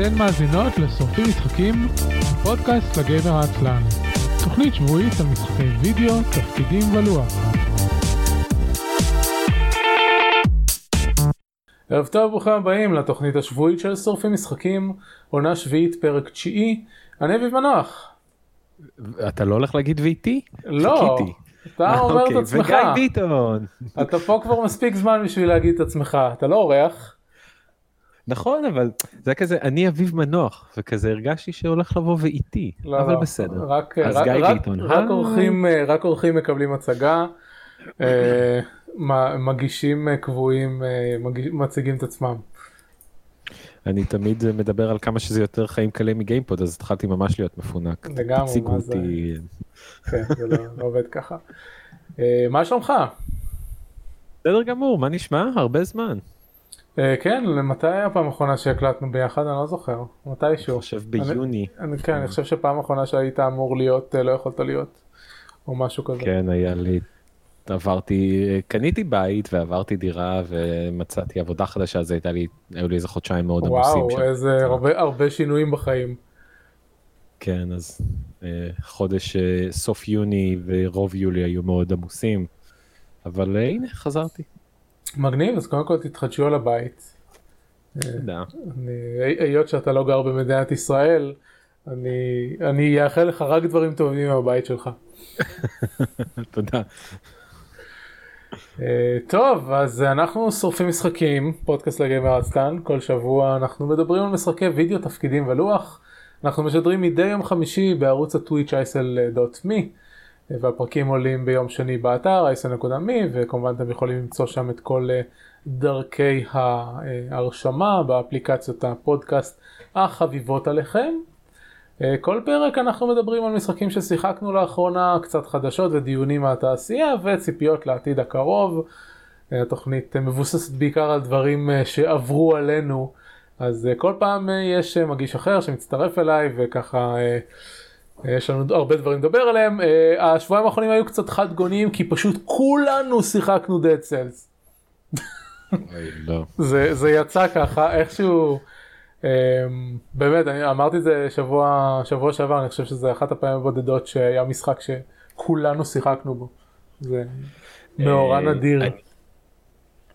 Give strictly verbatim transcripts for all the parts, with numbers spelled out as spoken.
אתן מאזינות לשורפים משחקים בפודקאסט לגבר העצלן. תוכנית שבועית על משחקי וידאו, תפקידים ולוח. ערב טוב, ברוכים הבאים לתוכנית השבועית של שורפים משחקים, עונה שביעית פרק תשיעי. אני אביב מנוח. אתה לא הולך להגיד ואיתי? לא. שקיתי. אתה אומר את עצמך. וגיא ביטון. אתה פה כבר מספיק זמן בשביל להגיד את עצמך. אתה לא אורח. נכון, אבל זה כזה, אני אביב מנוח, וכזה הרגשתי שהולך לבוא ואיתי, אבל בסדר. אז גיא ביטון. רק אורחים מקבלים הצגה, מגישים קבועים, מציגים את עצמם. אני תמיד מדבר על כמה שזה יותר חיים קלים מגיימפוד, אז התחלתי ממש להיות מפונק. לגמרי, תציגו אותי. כן, זה לא עובד ככה. מה שלומך? בסדר גמור, מה נשמע? הרבה זמן. כן, למתי היה פעם האחרונה שהקלטנו ביחד? אני לא זוכר. מתישהו. אני חושב ביוני. כן, אני חושב שפעם האחרונה שהיית אמור להיות, לא יכולת להיות, או משהו כזה. כן, היה לי... עברתי, קניתי בית ועברתי דירה ומצאתי עבודה חדשה, אז הייתה לי, היו לי איזה חודשיים מאוד עמוסים. וואו, איזה הרבה, הרבה שינויים בחיים. כן, אז חודש סוף יוני ורוב יולי היו מאוד עמוסים, אבל הנה, חזרתי. מגניב, אז קודם כל תתחדשו על הבית. תודה. היות שאתה לא גר במדינת ישראל, אני, אני אאחל לך רק דברים טובים מהבית שלך. תודה. טוב, אז אנחנו שורפים משחקים, פודקאסט לגמר עצלן. כל שבוע אנחנו מדברים על משחקי וידאו, תפקידים ולוח. אנחנו משדרים מדי יום חמישי בערוץ הטוויץ' אייסל דוט מי, והפרקים עולים ביום שני באתר אייסל דוט מי, וכמובן אתם יכולים למצוא שם את כל דרכי ההרשמה באפליקציות הפודקאסט החביבות עליכם. כל פרק אנחנו מדברים על משחקים ששיחקנו לאחרונה, קצת חדשות ודיונים מהתעשייה וציפיות לעתיד הקרוב. התוכנית מבוססת בעיקר על דברים שעברו עלינו, אז כל פעם יש מגיש אחר שמצטרף אליי וככה יש לנו הרבה דברים לדבר עליהם. השבועיים האחרונים היו קצת חד גוניים כי פשוט כולנו שיחקנו Dead Cells. זה, זה יצא ככה, איכשהו... באמת, אני אמרתי את זה שבוע, שבוע שעבר, אני חושב שזה אחת הפעמים הבודדות שהיה משחק שכולנו שיחקנו בו. זה מאורע נדיר. אני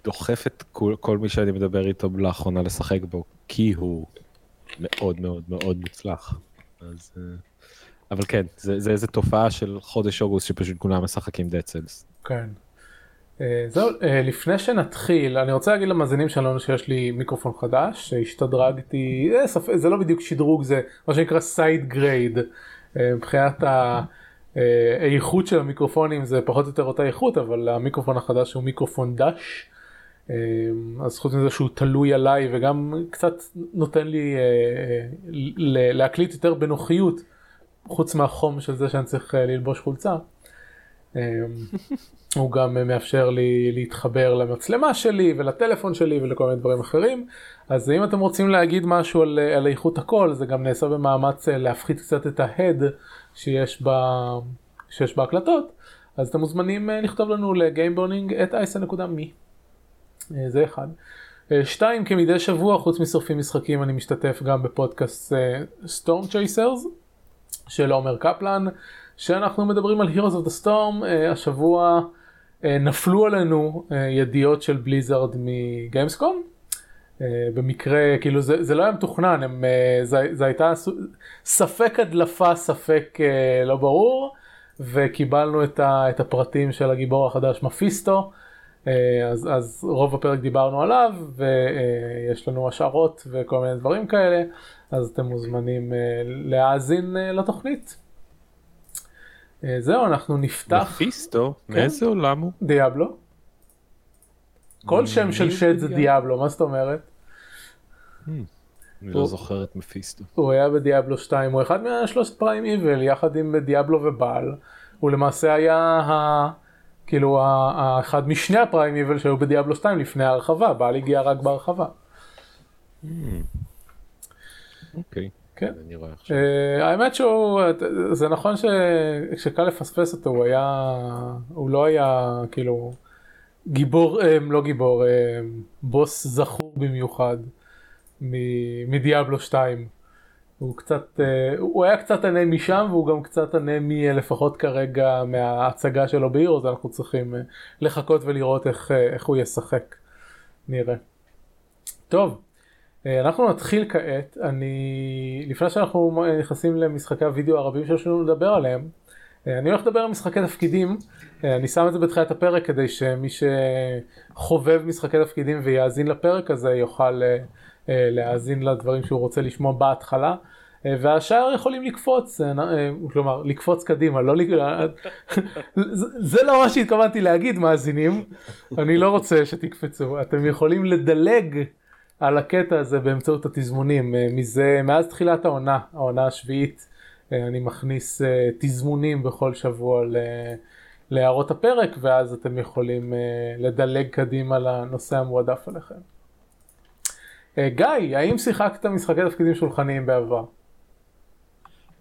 דוחף את כל, כל מי שאני מדבר איתו לאחרונה לשחק בו, כי הוא מאוד מאוד מאוד מוצלח. אז, אבל כן, זה, זה איזו תופעה של חודש אוגוסט שפשוט כולם משחקים Dead Cells. כן. זהו, לפני שנתחיל, אני רוצה להגיד למאזינים שלנו שיש לי מיקרופון חדש, שהשתדרגתי, זה לא בדיוק שדרוג, זה מה שנקרא סייד גרייד. מבחינת האיכות של המיקרופונים זה פחות או יותר אותה איכות, אבל המיקרופון החדש הוא מיקרופון דש, אז חוץ מזה שהוא תלוי עליי וגם קצת נותן לי להקליט יותר בנוחיות, חוץ מהחום של זה שאני צריך ללבוש חולצה. הוא גם מאפשר לי להתחבר למצלמה שלי ולטלפון שלי ולכל מיני דברים אחרים. אז אם אתם רוצים להגיד משהו על, על איכות הכל, זה גם נעשה במאמץ להפחית קצת את ההד שיש, בה, שיש בהקלטות, אז אתם מוזמנים לכתוב לנו לגיימבונינג אט אייסל דוט מי. זה אחד. שתיים, כמדי שבוע חוץ משורפים משחקים אני משתתף גם בפודקאסט Storm Chasers של עומר קפלן, שאנחנו מדברים על Heroes of the Storm. השבוע נפלו עלינו ידיעות של בליזרד מגיימסקום, במקרה, כאילו זה, זה לא היה מתוכנן, הם, זה, זה הייתה ספק הדלפה, ספק לא ברור, וקיבלנו את, ה, את הפרטים של הגיבור החדש מפיסטו, אז, אז רוב הפרק דיברנו עליו, ויש לנו השערות וכל מיני דברים כאלה, אז אתם מוזמנים להאזין לתוכנית. זהו, אנחנו נפתח... מפיסטו? מאיזה עולם הוא? דיאבלו. כל שם של שד זה דיאבלו, מה זאת אומרת? אני לא זוכר את מפיסטו. הוא היה בדיאבלו שתיים, הוא אחד מהשלושת פריים איבל, יחד עם דיאבלו ובעל. הוא למעשה היה כאילו אחד משני הפריים איבל שהיו בדיאבלו שתיים לפני ההרחבה, בעל הגיע רק בהרחבה. אוקיי. כן. אני רואה עכשיו. האמת שהוא, זה נכון שכשקל לפספס אותו, הוא היה, הוא לא היה כאילו גיבור, לא גיבור, בוס זכור במיוחד מדיאבלו שתיים. הוא קצת, הוא היה קצת ענה משם, והוא גם קצת ענה מלפחות כרגע מההצגה שלו בהירו, אז אנחנו צריכים לחכות ולראות איך, איך הוא ישחק. נראה. טוב, אנחנו נתחיל כעת. אני, לפני שאנחנו נכנסים למשחקי הוידאו הרבים שלנו לדבר עליהם, אני הולך לדבר על משחקי תפקידים. אני שם את זה בתחילת הפרק כדי שמי שחובב משחקי תפקידים ויאזין לפרק הזה יוכל להאזין לדברים שהוא רוצה לשמוע בהתחלה, והשאר יכולים לקפוץ, כלומר לקפוץ קדימה, לא זה לא מה שהתכוונתי להגיד מאזינים, אני לא רוצה שתקפצו, אתם יכולים לדלג על הקטע הזה באמצעות התזמונים. מזה, מאז תחילת העונה, העונה השביעית, אני מכניס תזמונים בכל שבוע להערות הפרק, ואז אתם יכולים לדלג קדימה לנושא המועדף עליכם. גיא, האם שיחקת משחקי תפקידים שולחניים בעבר?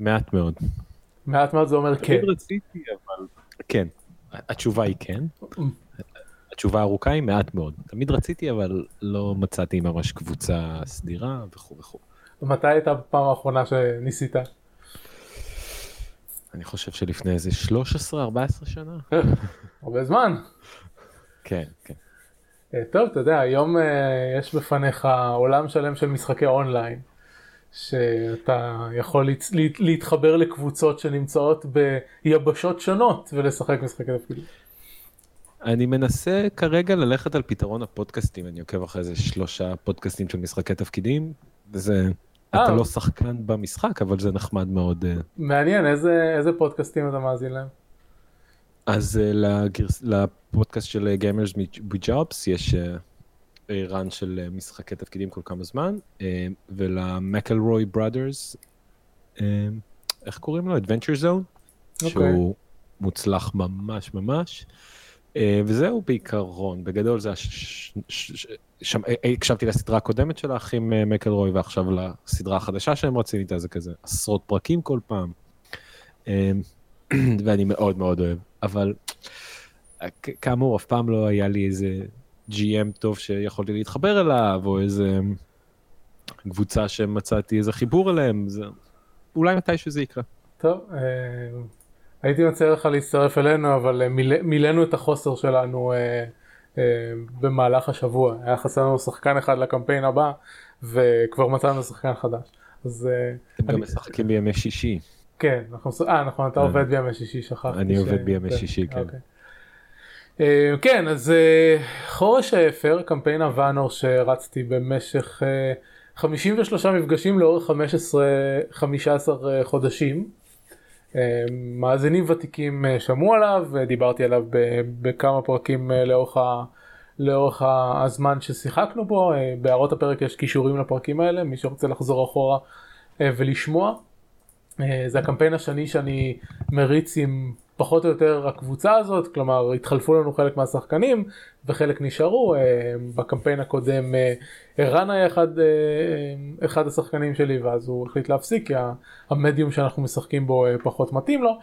מעט מאוד. מעט מאוד זה אומר כן. תמיד רציתי, אבל... כן. התשובה היא כן. התשובה הארוכה היא מעט מאוד. תמיד רציתי, אבל לא מצאתי ממש קבוצה סדירה וכו' וכו'. מתי הייתה פעם האחרונה שניסית? אני חושב שלפני איזה שלוש עשרה ארבע עשרה שנה. הרבה זמן. כן, כן. טוב, אתה יודע, היום יש בפניך עולם שלם של משחקי אונליין, שאתה יכול להתחבר לקבוצות שנמצאות ביבשות שונות ולשחק משחקי תפקידים. אני מנסה כרגע ללכת על פתרון הפודקאסטים, אני עוקב אחרי איזה שלושה פודקאסטים של משחקי תפקידים, וזה... אתה לא שחקן במשחק, אבל זה נחמד מאוד. מעניין, איזה פודקאסטים אתה מאזין להם? אז לפודקאסט של Gamers with Jobs יש רן של משחקי תפקידים כל כמה זמן, ולמקלרוי ברודרס, איך קוראים לו? Adventure Zone, שהוא מוצלח ממש ממש, וזהו בעיקרון, בגדול זה שם, הקשבתי לסדרה הקודמת של האחים מקלרוי, ועכשיו לסדרה החדשה שהם רצים איתה, זה כזה עשרות פרקים כל פעם, ואני מאוד מאוד אוהב, אבל כאמור, אף פעם לא היה לי איזה ג'י אם טוב שיכולתי להתחבר אליו, או איזה קבוצה שמצאתי איזה חיבור אליהם, זה... אולי מתי שזה יקרה. טוב, אה... הייתי מציע לך להצטרף אלינו, אבל מיל... מילאנו את החוסר שלנו... אה... במהלך השבוע, היה חסר לנו שחקן אחד לקמפיין הבא, וכבר מצאנו שחקן חדש. אז... אתם גם משחקים בימי שישי. כן, נכון, אתה עובד בימי שישי, שכחתי. אני עובד בימי שישי, כן. כן, אז חורש האפר, קמפיין הוואנור שרצתי במשך חמישים ושלושה מפגשים לאורך חמישה עשר חודשים. מאזינים ותיקים שמעו עליו, דיברתי עליו בכמה פרקים לאורך, לאורך הזמן ששיחקנו בו. בהערות הפרק יש קישורים לפרקים האלה, מי שרוצה לחזור אחורה ולשמוע. זה הקמפיין השני שאני מריץ עם פחות או יותר הקבוצה הזאת, כלומר התחלפו לנו חלק מהשחקנים וחלק נשארו. בקמפיין הקודם ערן היה אחד, אחד השחקנים שלי, ואז הוא החליט להפסיק כי המדיום שאנחנו משחקים בו פחות מתאים לו,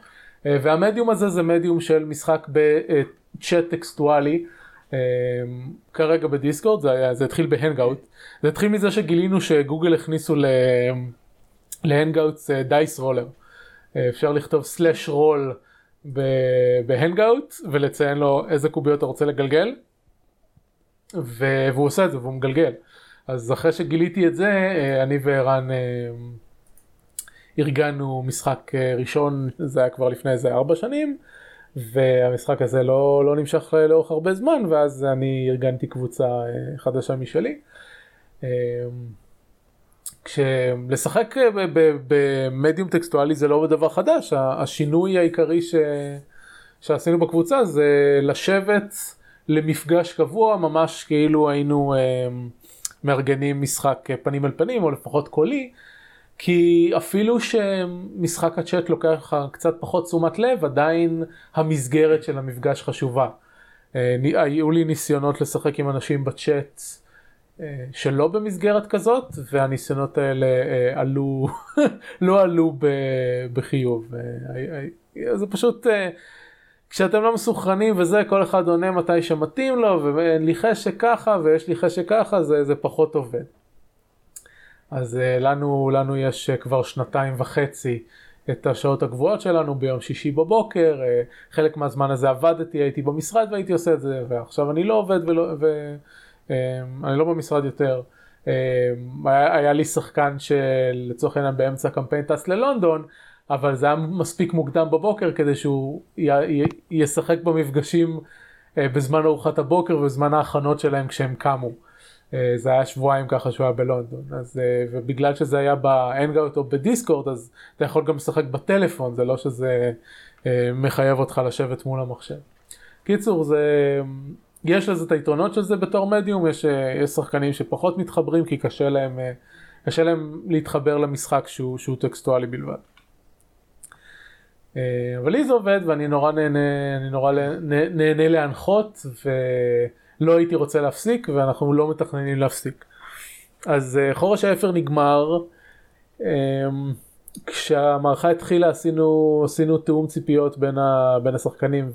והמדיום הזה זה מדיום של משחק בצ'אט טקסטואלי כרגע בדיסקורד. זה, היה, זה התחיל בהנגאוט, זה התחיל מזה שגילינו שגוגל הכניסו ל... להנגאוטס דייס רולר, אפשר לכתוב סלש רול בהנגאוט ולציין לו איזה קוביות אתה רוצה לגלגל, והוא עושה את זה והוא מגלגל. אז אחרי שגיליתי את זה, אני וערן ארגנו משחק ראשון, זה היה כבר לפני איזה ארבע שנים, והמשחק הזה לא, לא נמשך לאורך הרבה זמן, ואז אני ארגנתי קבוצה חדשה משלי. כשלשחק במדיום טקסטואלי זה לא דבר חדש, השינוי העיקרי ש... שעשינו בקבוצה זה לשבת למפגש קבוע, ממש כאילו היינו מארגנים משחק פנים אל פנים, או לפחות קולי, כי אפילו שמשחק הצ'אט לוקח קצת פחות תשומת לב, עדיין המסגרת של המפגש חשובה. היו לי ניסיונות לשחק עם אנשים בצ'אט שלא במסגרת כזאת, והניסיונות האלה עלו, לא עלו בחיוב. זה פשוט, כשאתם לא מסוכנים וזה, כל אחד עונה מתי שמתאים לו, ואין לי חשק ככה, ויש לי חשק ככה, זה, זה פחות עובד. אז לנו, לנו יש כבר שנתיים וחצי את השעות הגבוהות שלנו ביום שישי בבוקר. חלק מהזמן הזה עבדתי, הייתי במשרד והייתי עושה את זה, ועכשיו אני לא עובד ולא, ו, אני לא במשרד יותר. היה, היה לי שחקן שלצורך העניין באמצע קמפיין טס ללונדון, אבל זה היה מספיק מוקדם בבוקר כדי שהוא י, י, ישחק במפגשים בזמן ארוחת הבוקר ובזמן ההכנות שלהם כשהם קמו. זה היה שבועיים ככה שהוא היה בלונדון, אז, ובגלל שזה היה בהנגאוט או בדיסקורד, אז אתה יכול גם לשחק בטלפון, זה לא שזה מחייב אותך לשבת מול המחשב. קיצור, זה, יש לזה את היתרונות של זה בתור מדיום, יש, יש שחקנים שפחות מתחברים, כי קשה להם, קשה להם להתחבר למשחק שהוא, שהוא טקסטואלי בלבד. אבל לי זה עובד, ואני נורא נהנה, אני נורא נהנה, נהנה להנחות, ו... לא הייתי רוצה להפסיק, ואנחנו לא מתכננים להפסיק. אז חורש האפר נגמר, כשהמערכה התחילה עשינו, עשינו תאום ציפיות בין, ה, בין השחקנים,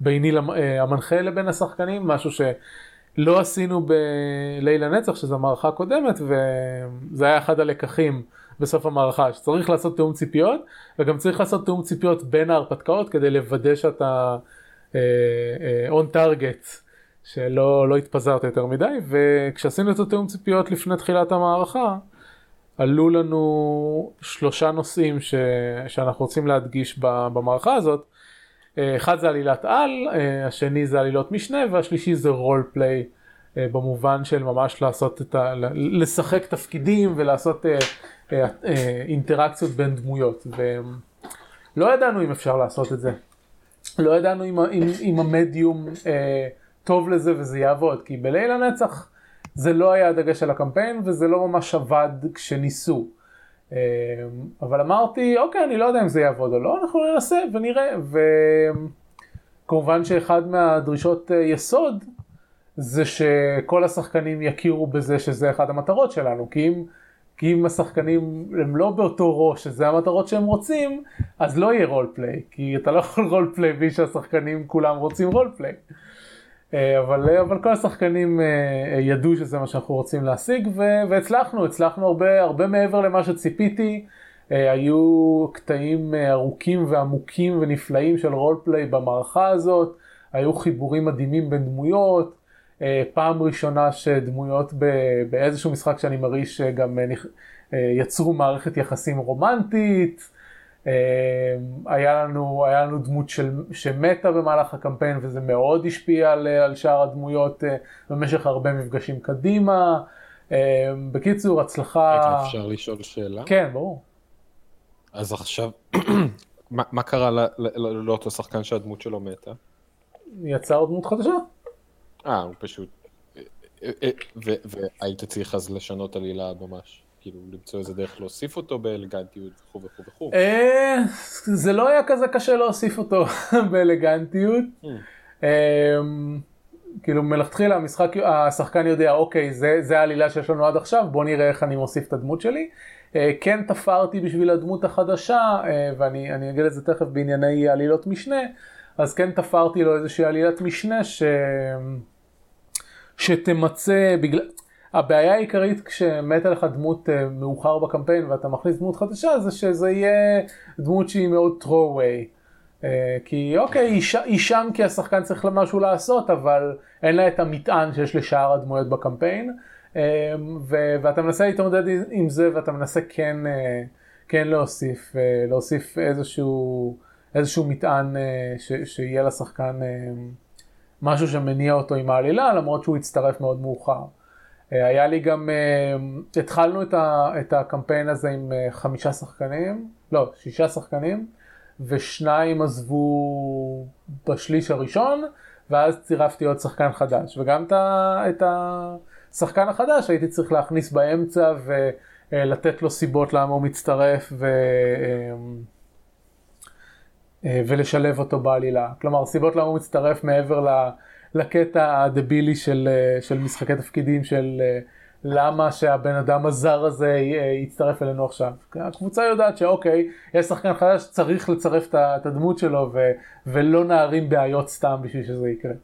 וביני המנחה לבין השחקנים, משהו שלא עשינו בליל הנצח, שזו המערכה הקודמת, וזה היה אחד הלקחים בסוף המערכה, שצריך לעשות תאום ציפיות, וגם צריך לעשות תאום ציפיות בין ההרפתקאות, כדי לוודא שאתה... און טארגט, שלא לא התפזרת יותר מדי. וכשעשינו את התאום ציפיות לפני תחילת המערכה, עלו לנו שלושה נושאים ש, שאנחנו רוצים להדגיש במערכה הזאת. אחד זה עלילת על, השני זה עלילות משנה, והשלישי זה רול פליי, במובן של ממש לעשות את ה, לשחק תפקידים ולעשות אינטראקציות בין דמויות. ולא ידענו אם אפשר לעשות את זה, לא ידענו אם, אם, אם המדיום אה, טוב לזה וזה יעבוד, כי בליל הנצח זה לא היה הדגש של הקמפיין, וזה לא ממש עבד כשניסו. אה, אבל אמרתי, אוקיי, אני לא יודע אם זה יעבוד או לא, אנחנו ננסה ונראה. וכמובן שאחד מהדרישות אה, יסוד, זה שכל השחקנים יכירו בזה שזה אחד המטרות שלנו, כי אם... כי אם השחקנים הם לא באותו ראש, שזה המטרות שהם רוצים, אז לא יהיה רול פליי, כי אתה לא יכול רול פליי בי שהשחקנים כולם רוצים רול פליי. אבל, אבל כל השחקנים ידעו שזה מה שאנחנו רוצים להשיג, והצלחנו, הצלחנו הרבה, הרבה מעבר למה שציפיתי. היו קטעים ארוכים ועמוקים ונפלאים של רול פליי במערכה הזאת, היו חיבורים מדהימים בין דמויות, פעם ראשונה שדמויות באיזשהו משחק שאני מרגיש שגם יצרו מערכת יחסים רומנטית. היה לנו, היה לנו דמות של, שמתה במהלך הקמפיין, וזה מאוד השפיע על, על שאר הדמויות במשך הרבה מפגשים קדימה. בקיצור, הצלחה... אפשר לשאול שאלה? כן, ברור. אז עכשיו, מה, מה קרה לאותו שחקן שהדמות שלו מתה? יצר דמות חדשה? אה, הוא פשוט, והיית צריך אז לשנות עלילה ממש, כאילו למצוא איזה דרך להוסיף אותו באלגנטיות וכו' וכו' וכו'. זה לא היה כזה קשה להוסיף אותו באלגנטיות, כאילו מלכתחילה השחקן יודע, אוקיי, זה העלילה שיש לנו עד עכשיו, בוא נראה איך אני מוסיף את הדמות שלי. כן תפרתי בשביל הדמות החדשה, ואני אגיד את זה תכף בענייני עלילות משנה, אז כן תפרתי לו איזושהי עלילת משנה ש... שתמצא, בגלל... הבעיה העיקרית כשמתה לך דמות מאוחר בקמפיין ואתה מכניס דמות חדשה, זה שזה יהיה דמות שהיא מאוד throw-away. כי אוקיי, היא, ש... היא שם כי השחקן צריך למשהו לעשות, אבל אין לה את המטען שיש לשאר הדמויות בקמפיין, ו... ואתה מנסה להתמודד עם זה, ואתה מנסה כן, כן להוסיף, להוסיף איזשהו... איזשהו מטען ש, שיהיה לשחקן משהו שמניע אותו עם העלילה, למרות שהוא יצטרף מאוד מאוחר. היה לי גם, התחלנו את, ה, את הקמפיין הזה עם חמישה שחקנים, לא, שישה שחקנים, ושניים עזבו בשליש הראשון, ואז צירפתי עוד שחקן חדש. וגם את השחקן החדש הייתי צריך להכניס באמצע, ולתת לו סיבות למה הוא מצטרף, ו... ולשלב אותו בעלילה. כלומר, סיבות למה הוא מצטרף מעבר לקטע הדבילי של, של משחקי תפקידים, של למה שהבן אדם הזר הזה יצטרף אלינו עכשיו. הקבוצה יודעת שאוקיי, יש שחקן חדש, צריך לצרף את הדמות שלו, ו, ולא נערים בעיות סתם בשביל שזה יקרה.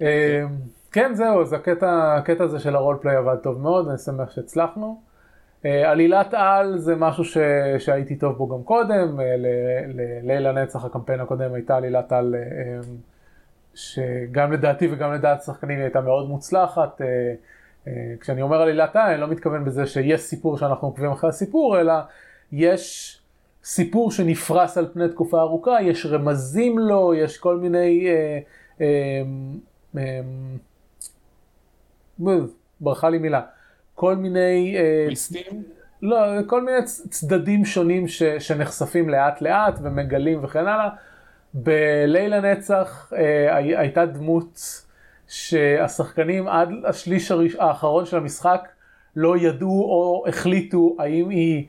כן. כן, זהו, אז הקטע, הקטע הזה של הרולפליי עבד טוב מאוד, אני שמח שהצלחנו. עלילת על זה משהו ש, שהייתי טוב בו גם קודם, ליל הנצח הקמפיין הקודם הייתה עלילת על שגם לדעתי וגם לדעת שחקנים הייתה מאוד מוצלחת. כשאני אומר עלילת על, אני לא מתכוון בזה שיש סיפור שאנחנו עוקבים אחרי הסיפור, אלא יש סיפור שנפרס על פני תקופה ארוכה, יש רמזים לו, יש כל מיני... אה, אה, אה, בוז, ברכה לי מילה. כל מיני... מיסטים? לא, כל מיני צדדים שונים ש, שנחשפים לאט לאט ומגלים וכן הלאה. בליל הנצח אה, הייתה דמות שהשחקנים עד השליש האחרון של המשחק לא ידעו או החליטו האם היא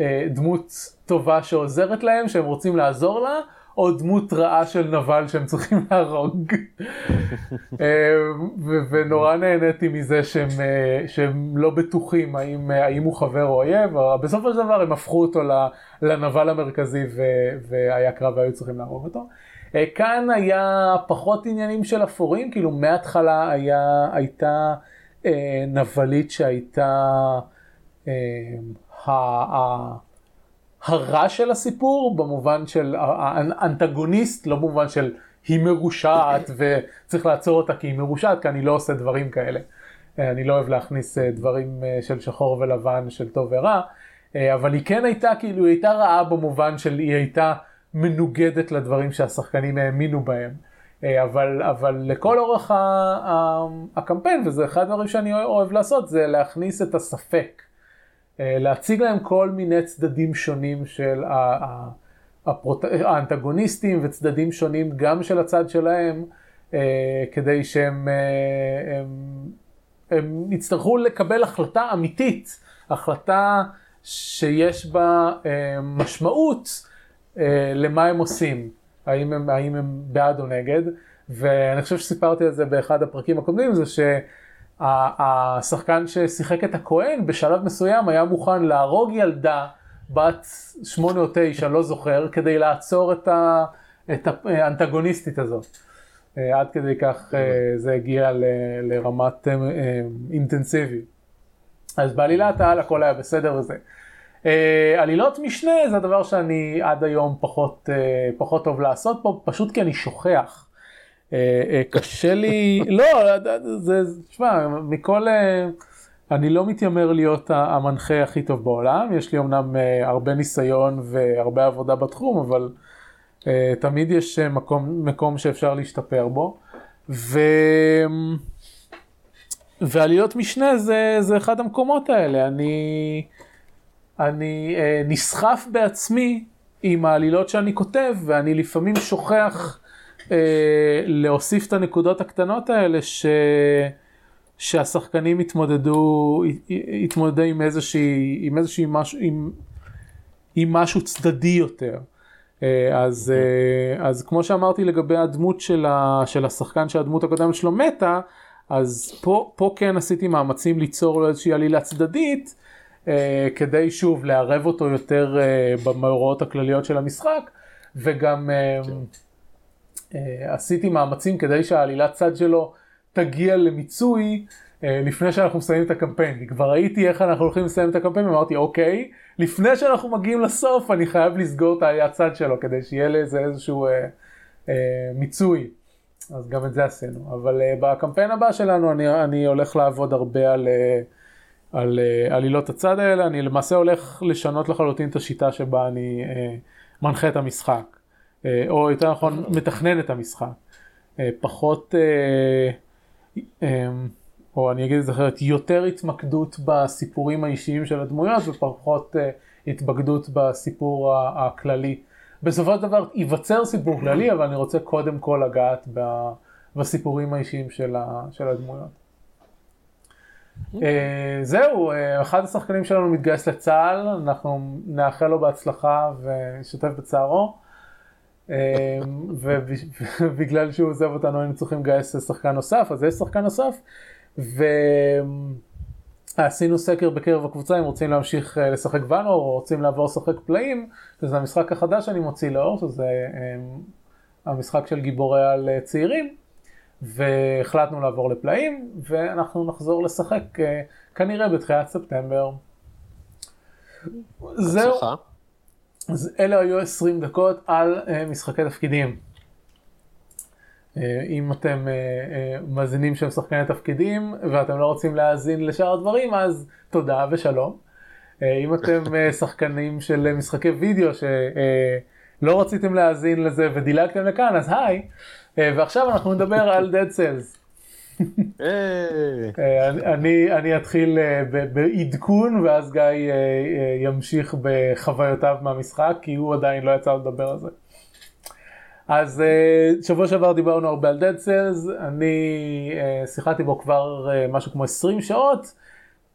אה, דמות... טובה שעוזרת להם, שהם רוצים לעזור לה, או דמות רעה של נבל שהם צריכים להרוג. ונורא נהניתי מזה שהם, שהם לא בטוחים האם, האם הוא חבר או אויב, או בסוף של דבר הם הפכו אותו לנבל המרכזי והיה קרב והיו צריכים להרוג אותו. כאן היה פחות עניינים של אפורים, כאילו מההתחלה היה, הייתה נבלית שהייתה ה... הרע של הסיפור, במובן של האנטגוניסט, לא במובן של היא מרושעת וצריך לעצור אותה כי היא מרושעת, כי אני לא עושה דברים כאלה. אני לא אוהב להכניס דברים של שחור ולבן, של טוב ורע, אבל היא כן הייתה, כאילו היא הייתה רעה במובן של היא הייתה מנוגדת לדברים שהשחקנים האמינו בהם. אבל, אבל לכל אורך הקמפיין, וזה אחד הדברים שאני אוהב לעשות, זה להכניס את הספק. להציג להם כל מיני צדדים שונים של האנטגוניסטים וצדדים שונים גם של הצד שלהם, כדי שהם הם יצטרכו לקבל החלטה אמיתית, החלטה שיש בה משמעות למה הם עושים, האם הם, האם הם בעד או נגד. ואני חושב שסיפרתי על זה באחד הפרקים הקודמים, זה ש השחקן ששיחק את הכהן בשלב מסוים היה מוכן להרוג ילדה בת שמונה או תשע, לא זוכר, כדי לעצור את, ה, את האנטגוניסטית הזאת. עד כדי כך זה הגיע ל, לרמת אינטנסיביות. אז בעלילת העל הכל היה בסדר וזה. עלילות משנה זה הדבר שאני עד היום פחות, פחות טוב לעשות פה, פשוט כי אני שוכח. קשה לי, לא, זה, תשמע, מכל, אני לא מתיימר להיות המנחה הכי טוב בעולם, יש לי אמנם הרבה ניסיון והרבה עבודה בתחום, אבל תמיד יש מקום, מקום שאפשר להשתפר בו, ו... ועליות משנה זה, זה אחד המקומות האלה, אני, אני נסחף בעצמי עם העלילות שאני כותב, ואני לפעמים שוכח להוסיף את הנקודות הקטנות האלה ש... שהשחקנים יתמודדו, יתמודדו עם איזושהי, עם איזושהי משהו, עם... עם משהו צדדי יותר. אז, אז כמו שאמרתי לגבי הדמות של, ה... של השחקן שהדמות הקודמת שלו מתה, אז פה, פה כן עשיתי מאמצים ליצור לו איזושהי עלילה צדדית, כדי שוב לערב אותו יותר במאורעות הכלליות של המשחק, וגם... עשיתי מאמצים כדי שהעלילת צד שלו תגיע למיצוי לפני שאנחנו מסיים את הקמפיין. כבר ראיתי איך אנחנו הולכים לסיים את הקמפיין, ואמרתי, אוקיי, לפני שאנחנו מגיעים לסוף, אני חייב לסגור את העלילת צד שלו, כדי שיהיה לזה איזשהו אה, אה, מיצוי. אז גם את זה עשינו. אבל אה, בקמפיין הבא שלנו, אני, אני הולך לעבוד הרבה על, אה, על אה, עלילות הצד האלה. אני למעשה הולך לשנות לחלוטין את השיטה שבה אני אה, מנחה את המשחק. או יותר נכון, מתכנן את המשחק. פחות, או אני אגיד את זה אחרת, יותר התמקדות בסיפורים האישיים של הדמויות, ופחות התמקדות בסיפור הכללי. בסופו של דבר, ייווצר סיפור כללי, אבל אני רוצה קודם כל לגעת בסיפורים האישיים של הדמויות. זהו, אחד השחקנים שלנו מתגייס לצה"ל, אנחנו נאחל לו בהצלחה ונשתף בצערו. ובגלל שהוא עוזב אותנו היינו צריכים לגייס שחקן נוסף, אז יש שחקן נוסף, ועשינו סקר בקרב הקבוצה אם רוצים להמשיך לשחק ואנו או רוצים לעבור לשחק פלאים, שזה המשחק החדש שאני מוציא לאור, שזה המשחק של גיבורי על צעירים. והחלטנו לעבור לפלאים, ואנחנו נחזור לשחק כנראה בתחילת ספטמבר. זהו. אלה היו עשרים דקות על משחקי תפקידים. אם אתם מזינים שהם שחקני תפקידים ואתם לא רוצים להאזין לשאר הדברים, אז תודה ושלום. אם אתם שחקנים של משחקי וידאו שלא רציתם להאזין לזה ודילגתם לכאן, אז היי. ועכשיו אנחנו נדבר על Dead Cells. אני אני אתחיל בעדכון ואז גיא ימשיך בחוויותיו מהמשחק, כי הוא עדיין לא יצא לדבר על זה. אז שבוע שעבר דיברנו הרבה על Dead Cells, אני שיחקתי בו כבר משהו כמו עשרים שעות,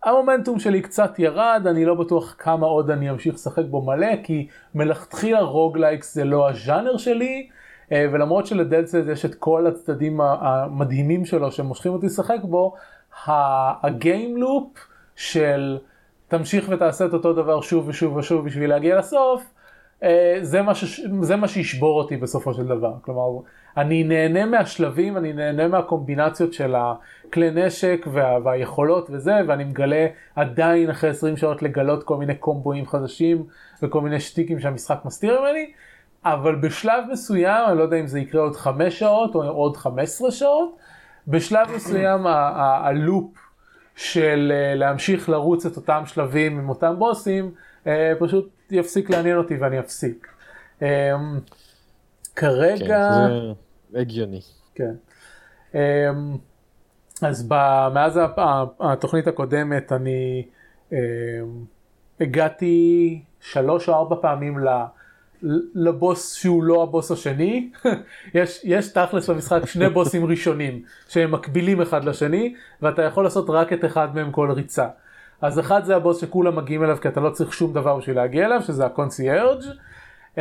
המומנטום שלי קצת ירד, אני לא בטוח כמה עוד אני אמשיך לשחק בו מלא, כי מלכתחילה רוגלייקס זה לא הז'אנר שלי, ולמרות שלדד סלס יש את כל הצדדים המדהימים שלו שמושכים אותי לשחק בו, הגיים לופ של תמשיך ותעשה את אותו דבר שוב ושוב ושוב בשביל להגיע לסוף, זה מה, ש... זה מה שישבור אותי בסופו של דבר. כלומר, אני נהנה מהשלבים, אני נהנה מהקומבינציות של הכלי נשק וה... והיכולות וזה, ואני מגלה עדיין אחרי עשרים שעות לגלות כל מיני קומבויים חדשים וכל מיני שטיקים שהמשחק מסתיר ממני, אבל בשלב מסוים, אני לא יודע אם זה יקרה עוד חמש שעות או עוד חמש עשרה שעות, בשלב מסוים הלופ של להמשיך לרוץ את אותם שלבים עם אותם בוסים, פשוט יפסיק לעניין אותי ואני אפסיק. כרגע... זה הגיוני. כן. אז מאז התוכנית הקודמת אני הגעתי שלוש או ארבע פעמים ל... לבוס שהוא לא הבוס השני. יש, יש תכלס במשחק שני בוסים ראשונים שהם מקבילים אחד לשני, ואתה יכול לעשות רק את אחד מהם כל ריצה. אז אחד זה הבוס שכולם מגיעים אליו כי אתה לא צריך שום דבר בשביל להגיע אליו, שזה הקונסיארג'. Okay.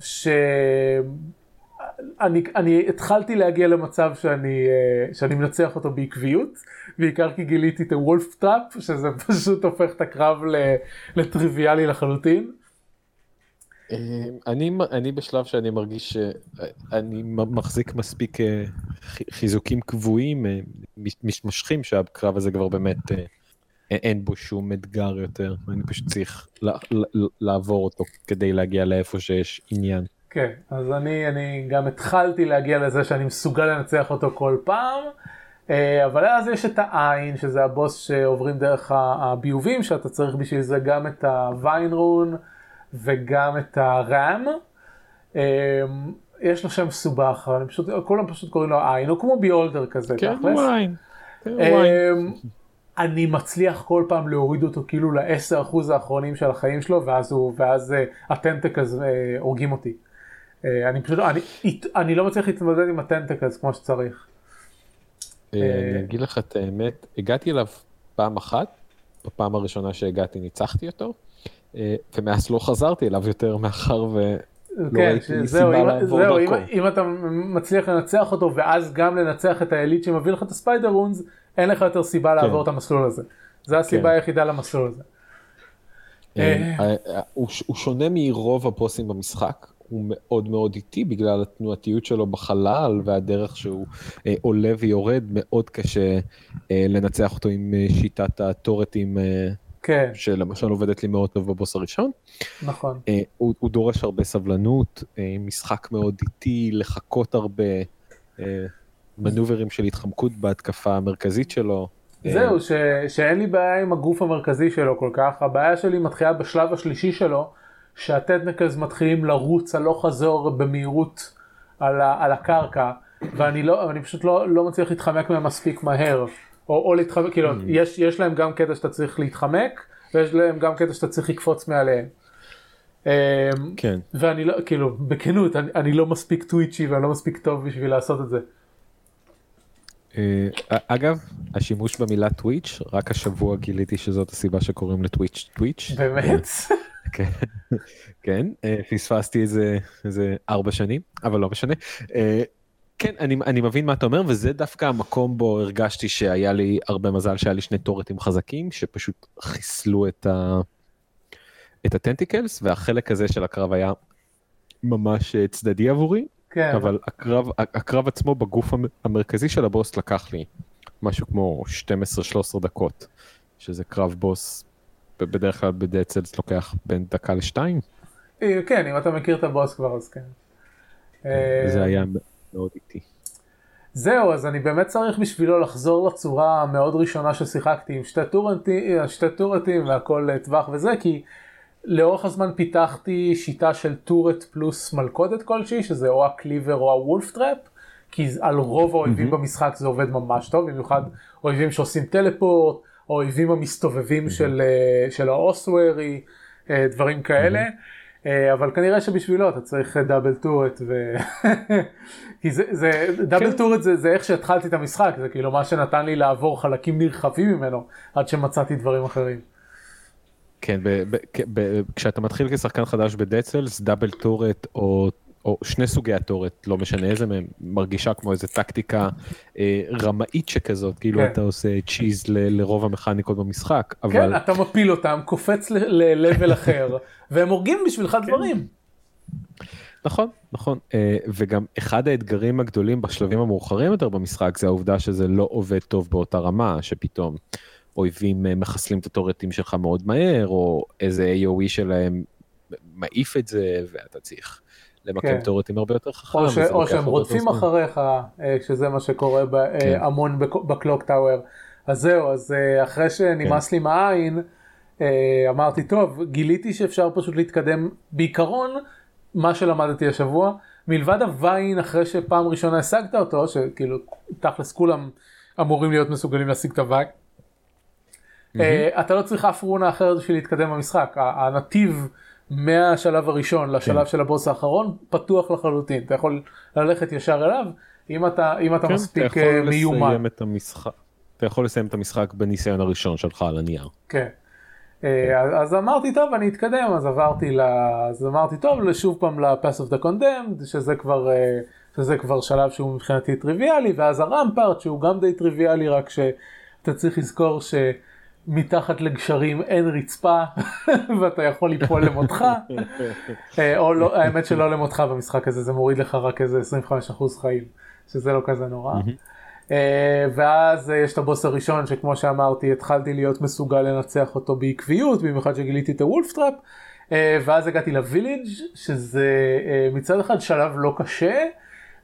ש... אני, אני התחלתי להגיע למצב שאני, שאני מנצח אותו בעקביות, בעיקר כי גיליתי את הוולף טראפ, שזה פשוט הופך את הקרב לטריוויאלי לחלוטין. אני, אני בשלב שאני מרגיש שאני מחזיק מספיק חיזוקים קבועים, משמשכים, שהקרב הזה כבר באמת אין בו שום אתגר יותר. אני פשוט צריך לעבור אותו כדי להגיע לאיפה שיש עניין. כן, אז אני, אני גם התחלתי להגיע לזה שאני מסוגל לנצח אותו כל פעם, אבל אז יש את העין, שזה הבוס שעוברים דרך הביובים, שאתה צריך בשביל זה גם את הוויינרון, וגם את הרם, יש לו שם סובך, אבל פשוט, כולם פשוט קוראים לו עין, הוא כמו ביולדר כזה. כן, הוא עין. אני מצליח כל פעם להוריד אותו כאילו ל-עשרה אחוז האחרונים של החיים שלו, ואז, הוא, ואז הטנטק אז הורגים אותי. אני פשוט, אני, אני לא מצליח להתמודד עם הטנטק אז כמו שצריך. אני אגיד לך את האמת, הגעתי אליו פעם אחת, בפעם הראשונה שהגעתי ניצחתי אותו, ומאז לא חזרתי אליו יותר מאחר ולא הייתי סיבה לעבור דרכו. אם אתה מצליח לנצח אותו ואז גם לנצח את האליט שמביא לך את הספיידר רונס, אין לך יותר סיבה לעבור את המסלול הזה. זו הסיבה היחידה למסלול הזה. הוא שונה מרוב הבוסים במשחק, הוא מאוד מאוד איטי בגלל התנועתיות שלו בחלל והדרך שהוא עולה ויורד, מאוד קשה לנצח אותו עם שיטת הטורטים שלמשל עובדת לי מאוד טוב בבוס הראשון. נכון. הוא דורש הרבה סבלנות, משחק מאוד איטי, לחכות הרבה, מנוברים של התחמקות בהתקפה המרכזית שלו. זהו, שאין לי בעיה עם הגוף המרכזי שלו כל כך, הבעיה שלי מתחילה בשלב השלישי שלו, שהטטנקז מתחילים לרוץ הלוך חזור במהירות על הקרקע, ואני פשוט לא מצליח להתחמק מהם מספיק מהר. או, או להתחמק, כאילו, יש, יש להם גם קטע שאתה צריך להתחמק, ויש להם גם קטע שאתה צריך לקפוץ מעליהם. כן. ואני לא, כאילו, בכנות, אני, אני לא מספיק טוויצ'י, ואני לא מספיק טוב בשביל לעשות את זה. אגב, השימוש במילה טוויץ', רק השבוע גיליתי שזאת הסיבה שקוראים לטוויץ' טוויץ'. באמת? כן, פספסתי איזה, איזה ארבע שנים, אבל לא משנה. כן, אני, אני מבין מה אתה אומר, וזה דווקא המקום בו הרגשתי שהיה לי הרבה מזל, שהיה לי שני טורטים חזקים, שפשוט חיסלו את, ה, את הטנטיקלס, והחלק הזה של הקרב היה ממש צדדי עבורי, כן. אבל הקרב, הקרב עצמו בגוף המרכזי של הבוס לקח לי משהו כמו שתים עשרה שלוש עשרה דקות, שזה קרב בוס, בדרך כלל ב-Dead Cells לוקח בין דקה לשתיים. כן, אם אתה מכיר את הבוס כבר, אז כן. זה היה מאוד איטי. זהו, אז אני באמת צריך בשבילו לחזור לצורה המאוד ראשונה ששיחקתי, עם שתי טורטים והכל טווח וזה, כי לאורך הזמן פיתחתי שיטה של טורט פלוס מלכודת כלשהי, שזה או הקליבר או הוולף טראפ, כי על רוב האויבים במשחק זה עובד ממש טוב, במיוחד אויבים שעושים טלפורט, האויבים המסתובבים של, של האוסוורי, דברים כאלה, אבל כנראה שבשבילו אתה צריך דאבל טורט, ו... כי זה, זה, דאבל טורט זה, זה איך שהתחלתי את המשחק, זה כאילו מה שנתן לי לעבור חלקים נרחבים ממנו, עד שמצאתי דברים אחרים. כן, ב- ב- ב- כשאתה מתחיל כשחקן חדש בדד סלס, דאבל טורט או... או שני סוגי התורת, לא משנה איזה, מרגישה כמו איזו טקטיקה אה, רמאית שכזאת, כאילו כן. אתה עושה צ'יז ל- לרוב המכניקות במשחק. אבל... כן, אתה מפיל אותם, קופץ ל-level ל- אחר, והם הורגים בשבילך כן. דברים. נכון, נכון. אה, וגם אחד האתגרים הגדולים בשלבים המאוחרים יותר במשחק, זה העובדה שזה לא עובד טוב באותה רמה, שפתאום אויבים מחסלים את התורתים שלך מאוד מהר, או איזה איי או אי שלהם מעיף את זה, ואתה צריך... למקם תיאורטים הרבה יותר חכם. או שהם רודפים אחריך, שזה מה שקורה המון בקלוק טאוור. אז זהו, אז אחרי שנמאס לי מהעין, אמרתי, טוב, גיליתי שאפשר פשוט להתקדם בעיקרון, מה שלמדתי השבוע, מלבד הווין, אחרי שפעם ראשונה השגת אותו, שכאילו תכלס כולם אמורים להיות מסוגלים להשיג את הווין, אתה לא צריך אף רונה אחרת בשביל להתקדם במשחק. הנתיב מהשלב הראשון לשלב של הבוס האחרון, פתוח לחלוטין. אתה יכול ללכת ישר אליו, אם אתה, אם אתה מספיק מיומן. אתה יכול לסיים את המשחק בניסיון הראשון שלך על הנייר. כן. אז אמרתי, טוב, אני אתקדם, אז עברתי ל... אז אמרתי, טוב, לשוב פעם ל-Pass of the Condemned, שזה כבר, שזה כבר שלב שהוא מבחינתי טריוויאלי, ואז הרמפארט, שהוא גם די טריוויאלי, רק שאתה צריך לזכור ש... מתחת לגשרים אין רצפה ואתה יכול ליפול למותך או לא, האמת שלא למותך במשחק הזה, זה מוריד לך רק איזה עשרים וחמישה אחוז חיים, שזה לא כזה נורא. ואז יש את הבוס הראשון שכמו שאמרתי התחלתי להיות מסוגל לנצח אותו בעקביות, במיוחד שגיליתי את הוולף טראפ, ואז הגעתי לווילג' שזה מצד אחד שלב לא קשה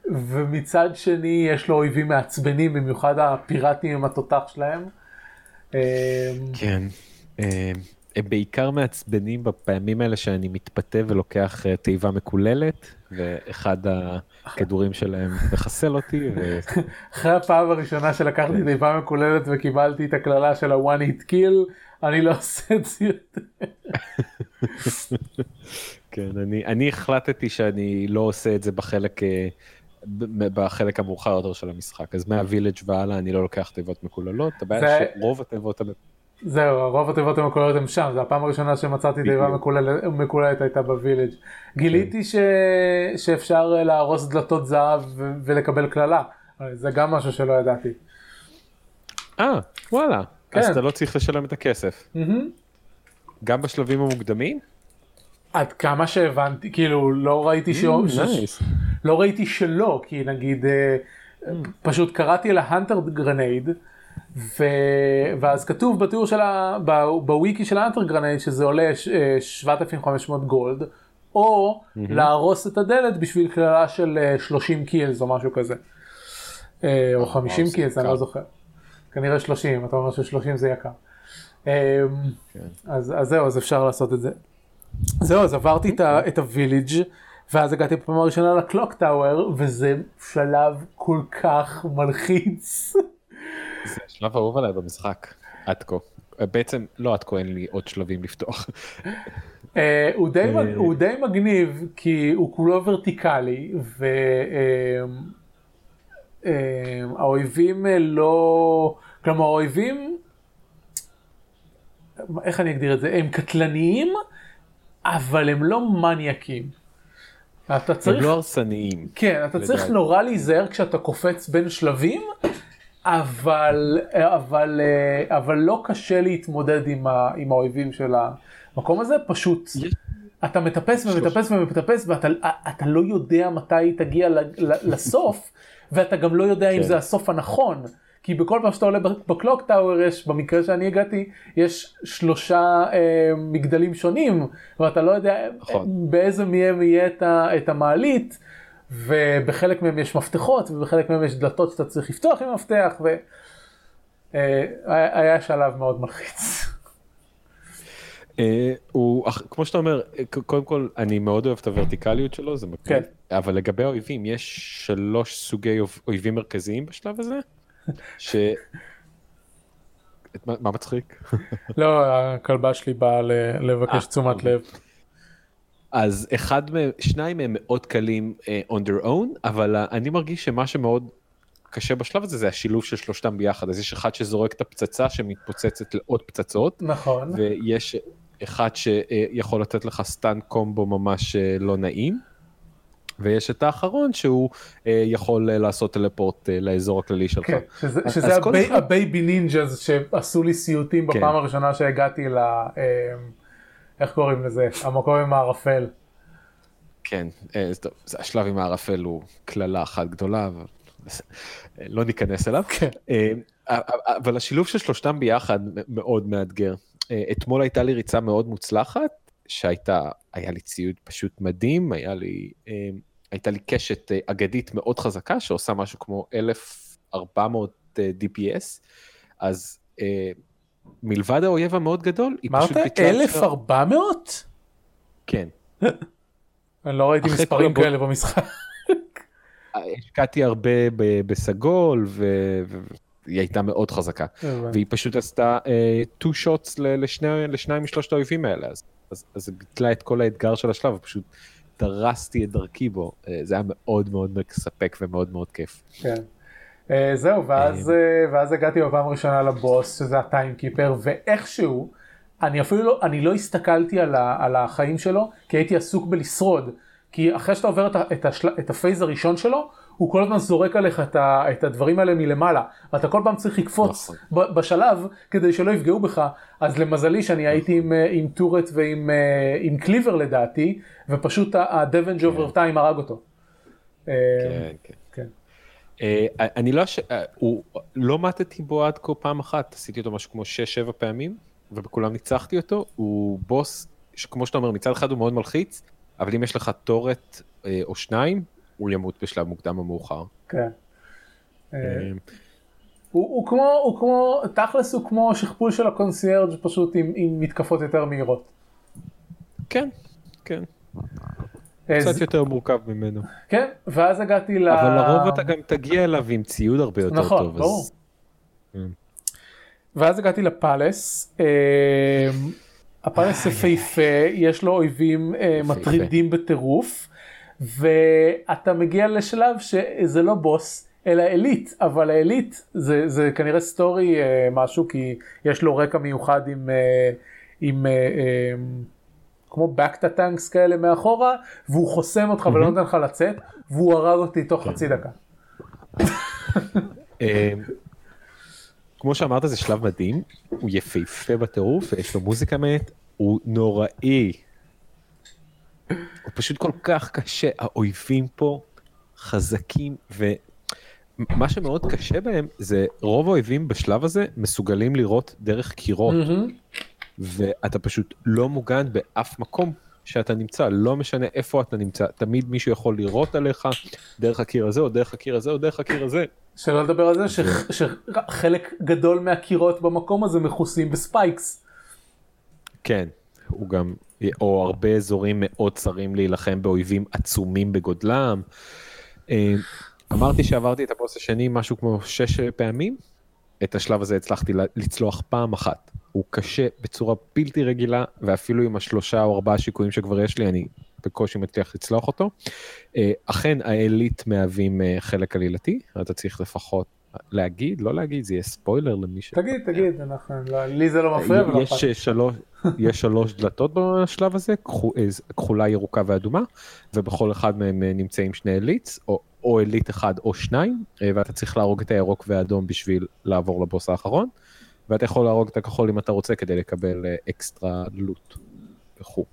ומצד שני יש לו אויבים מעצבנים, במיוחד הפיראטים עם התותח שלהם. כן, הם בעיקר מעצבנים בפעמים האלה שאני מתפתה ולוקח תיבה מקוללת ואחד הכדורים שלהם מחסל אותי. אחרי הפעם הראשונה שלקחתי תיבה מקוללת וקיבלתי את הכללה של ה-one hit kill, אני לא עושה את זה יותר. כן, אני החלטתי שאני לא עושה את זה בחלק... בחלק המאוחר יותר של המשחק, אז מהווילג' והלאה אני לא לוקח תיבות מקוללות, הבעיה שרוב התיבות זהו, רוב התיבות המקוללות הם שם, זה הפעם הראשונה שמצאתי תיבה מקוללת הייתה בווילג'. גיליתי שאפשר להרוס דלתות זהב ולקבל כללה, זה גם משהו שלא ידעתי. אה, וואלה, אז אתה לא צריך לשלם את הכסף. גם בשלבים המוקדמים? עד כמה שהבנתי, כאילו לא ראיתי שום... לא ראיתי שלא, כי נגיד, פשוט קראתי על ההנטר גרנייד, ואז כתוב בתיאור של ה... בוויקי של ההנטר גרנייד, שזה עולה שבעת אלפים וחמש מאות גולד, או להרוס את הדלת בשביל כללה של שלושים קילס או משהו כזה. או חמישים קילס, אני לא זוכר. כנראה שלושים, אתה אומר ש-שלושים זה יקר. אז זהו, אז אפשר לעשות את זה. זהו, אז עברתי את הוויליג' ואז הגעתי בפעם הראשונה לקלוק טאוור, וזה שלב כל כך מלחיץ. זה שלב אהוב עליי במשחק, עד כה. בעצם, לא עד כה, אין לי עוד שלבים לפתוח. הוא די מגניב, כי הוא כולו ורטיקלי, והאויבים לא... כלומר, האויבים... איך אני אגדיר את זה? הם קטלניים, אבל הם לא מניאקים. אתה צריך... הם לא הרסניים. כן, אתה לדעת. צריך נורא להיזהר כשאתה קופץ בין שלבים, אבל, אבל, אבל לא קשה להתמודד עם, ה, עם האויבים של המקום הזה, פשוט... יש, אתה מטפס ומטפס ומטפס, ואתה לא יודע מתי תגיע לסוף, ואתה גם לא יודע אם זה הסוף הנכון, כי בכל פעם שאתה עולה בקלוק טאוור, יש, במקרה שאני הגעתי, יש שלושה מגדלים שונים, ואתה לא יודע באיזה מהם יהיה את המעלית, ובחלק מהם יש מפתחות, ובחלק מהם יש דלתות שאתה צריך לפתוח עם מפתח, והיה שלב מאוד מלחיץ. כמו שאתה אומר, קודם כל אני מאוד אוהב את הוורטיקליות שלו, אבל לגבי האויבים, יש שלוש סוגי אויבים מרכזיים בשלב הזה, ש... מה מצחיק? לא, הכלבה שלי באה לבקש תשומת לב. אז אחד מהם, שניים מהם מאוד קלים on their own, אבל אני מרגיש שמה שמאוד קשה בשלב הזה, זה השילוב של שלושתם ביחד. אז יש אחד שזורק את הפצצה שמתפוצצת לעוד פצצות. נכון. ויש אחד שיכול לתת לך סטן קומבו ממש לא נעים. ויש את האחרון שהוא יכול לעשות טלפורט לאזור הכללי שלך. כן, שזה, שזה הבי, הבייבי נינג'אז שעשו לי סיוטים בפעם הראשונה שהגעתי ל... איך קוראים לזה? המקום עם הערפל. כן, השלב עם הערפל הוא כללה אחת גדולה, אבל לא ניכנס אליו. אבל השילוב של שלושתם ביחד מאוד מאתגר. אתמול הייתה לי ריצה מאוד מוצלחת, שהייתה, היה לי ציוד פשוט מדהים, היה לי, הייתה לי קשת אגדית מאוד חזקה, שעושה משהו כמו אלף ארבע מאות די פי אס, אז מלבד האויב המאוד גדול, היא פשוט ביטלה... אמרת אלף ארבע מאות? כן. אני לא ראיתי מספרים כאלה במשחק. השקעתי הרבה בסגול, והיא הייתה מאוד חזקה. והיא פשוט עשתה two shots לשניים משלושת האויבים האלה, אז אז זה ביטלה את כל האתגר של השלב, ופשוט דרסתי את דרכי בו. זה היה מאוד מאוד מספק ומאוד מאוד כיף. כן. זהו, ואז, ואז הגעתי בפעם ראשונה לבוס, שזה הטיימקיפר, ואיכשהו, אני אפילו לא, אני לא הסתכלתי על ה, על החיים שלו, כי הייתי עסוק בלשרוד. כי אחרי שאתה עובר את ה, את השל, את הפייז הראשון שלו, הוא כל הזמן זורק עליך את, ה, את הדברים האלה מלמעלה, ואתה כל פעם צריך לקפוץ ב, בשלב כדי שלא יפגעו בך. אז למזלי שאני הייתי עם, עם טורט ועם עם קליבר לדעתי, ופשוט הדבנג' אובר טיים הרג אותו. כן, כן. אני לא מתתי בו עד כה פעם אחת, עשיתי אותו משהו כמו שש שבע פעמים, ובכולם ניצחתי אותו. הוא בוס, כמו שאתה אומר, מצד אחד הוא מאוד מלחיץ, אבל אם יש לך טורט או שניים, הוא ימות בשלב מוקדם או מאוחר. כן. הוא כמו, הוא כמו, תכלס הוא כמו שכפול של הקונסיירג' פשוט עם מתקפות יותר מהירות. כן, כן. קצת יותר מורכב ממנו. כן, ואז הגעתי ל... אבל לרוב אתה גם תגיע אליו עם ציוד הרבה יותר טוב. נכון, ברור. ואז הגעתי לפלס. הפלס יפהפה, יש לו אויבים מטרידים בטירוף, ואתה מגיע לשלב שזה לא בוס, אלא אליט, אבל האליט זה, זה כנראה סטורי משהו, כי יש לו רקע מיוחד עם, עם, עם כמו בקטה טנקס כאלה מאחורה, והוא חוסם אותך ולא נותן לך לצאת, והוא הרג אותי תוך חצי דקה. כמו שאמרת, זה שלב מדהים, הוא יפהפה בטירוף, יש לו מוזיקה מעט, הוא נוראי. הוא פשוט כל כך קשה, האויבים פה חזקים, ומה שמאוד קשה בהם זה רוב האויבים בשלב הזה מסוגלים לראות דרך קירות, ואתה פשוט לא מוגן באף מקום שאתה נמצא, לא משנה איפה אתה נמצא, תמיד מישהו יכול לראות עליך דרך הקיר הזה או דרך הקיר הזה או דרך הקיר הזה. שלא לדבר על זה שחלק גדול מהקירות במקום הזה מכוסים בספייקס. כן, הוא גם... או הרבה אזורים מאוד צרים להילחם באויבים עצומים בגודלם. אמרתי שעברתי את הבוס השני משהו כמו שש פעמים, את השלב הזה הצלחתי לצלוח פעם אחת. הוא קשה בצורה בלתי רגילה, ואפילו עם השלושה או ארבעה שיקויים שכבר יש לי, אני בקושי מצליח לצלוח אותו. אכן, האליט מהווים חלק עלילתי, אתה צריך לפחות להגיד, לא להגיד, זה יהיה ספוילר למישהו. תגיד, תגיד, אנחנו, לי זה לא מפריע. יש שלוש, יש שלוש דלתות בשלב הזה, כחולה, ירוקה ואדומה, ובכל אחד מהם נמצאים שני אליטס, או, או אליט אחד או שניים, ואתה צריך להרוג את הירוק והאדום בשביל לעבור לבוס האחרון, ואתה יכול להרוג את הכחול אם אתה רוצה, כדי לקבל אקסטרה לוט וכו'.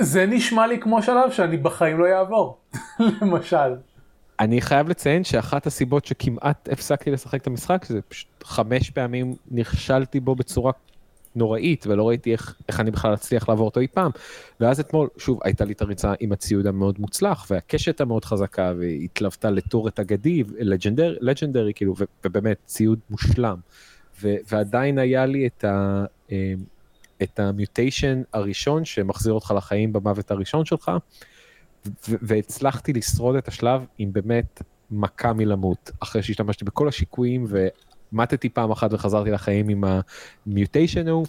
זה נשמע לי כמו שלב שאני בחיים לא יעבור, למשל. אני חייב לציין שאחת הסיבות שכמעט הפסקתי לשחק את המשחק, זה פשוט חמש פעמים נכשלתי בו בצורה נוראית, ולא ראיתי איך, איך אני בכלל אצליח לעבור אותו אי פעם. ואז אתמול, שוב, הייתה לי את הריצה עם הציוד המאוד מוצלח, והקשת המאוד חזקה, והתלוותה לתורת אגדי, לג'נדר, לג'נדרי, כאילו, ובאמת, ציוד מושלם. ו, ועדיין היה לי את ה, את המיוטיישן הראשון, שמחזיר אותך לחיים במוות הראשון שלך, ו- והצלחתי לשרוד את השלב עם באמת מכה מלמות, אחרי שהשתמשתי בכל השיקויים ומתתי פעם אחת וחזרתי לחיים עם המיוטיישן הוא,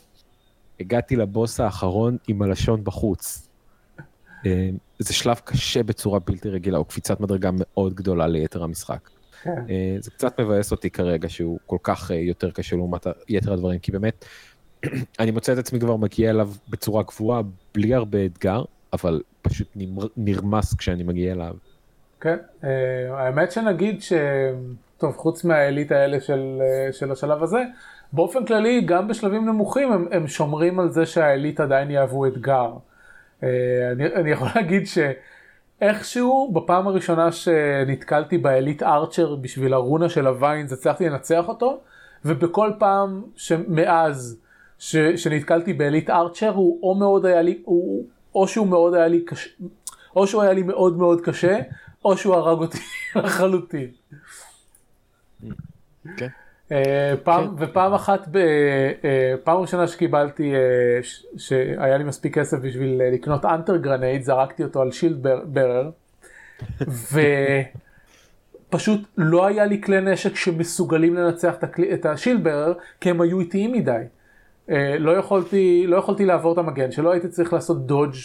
הגעתי לבוס האחרון עם הלשון בחוץ. זה שלב קשה בצורה בלתי רגילה, או קפיצת מדרגה מאוד גדולה ליתר המשחק. זה קצת מבאס אותי כרגע שהוא כל כך יותר קשה לעומת יתר הדברים, כי באמת אני מוצא את עצמי כבר מגיע אליו בצורה קבועה, בלי הרבה אתגר, אבל פשוט נרמס כשאני מגיע אליו. כן, האמת שנגיד ש... טוב, חוץ מהאליט האלה של, של השלב הזה, באופן כללי, גם בשלבים נמוכים, הם, הם שומרים על זה שהאליט עדיין יעבו אתגר. אני, אני יכול להגיד שאיכשהו, בפעם הראשונה שנתקלתי באליט ארצ'ר בשביל הרונה של הוויינס, הצלחתי לנצח אותו, ובכל פעם שמאז ש, שנתקלתי באליט ארצ'ר, הוא או מאוד היה לי... הוא, או שהוא מאוד היה לי קשה, או שהוא היה לי מאוד מאוד קשה, או שהוא הרג אותי לחלוטין. כן. פעם, ופעם אחת, פעם ראשונה שקיבלתי, שהיה לי מספיק כסף בשביל לקנות אנטר גרנייד, זרקתי אותו על שילד ברר, ופשוט לא היה לי כלי נשק שמסוגלים לנצח את השילד ברר, כי הם היו איטיים מדי. לא יכולתי, לא יכולתי לעבור את המגן שלו, הייתי צריך לעשות דודג'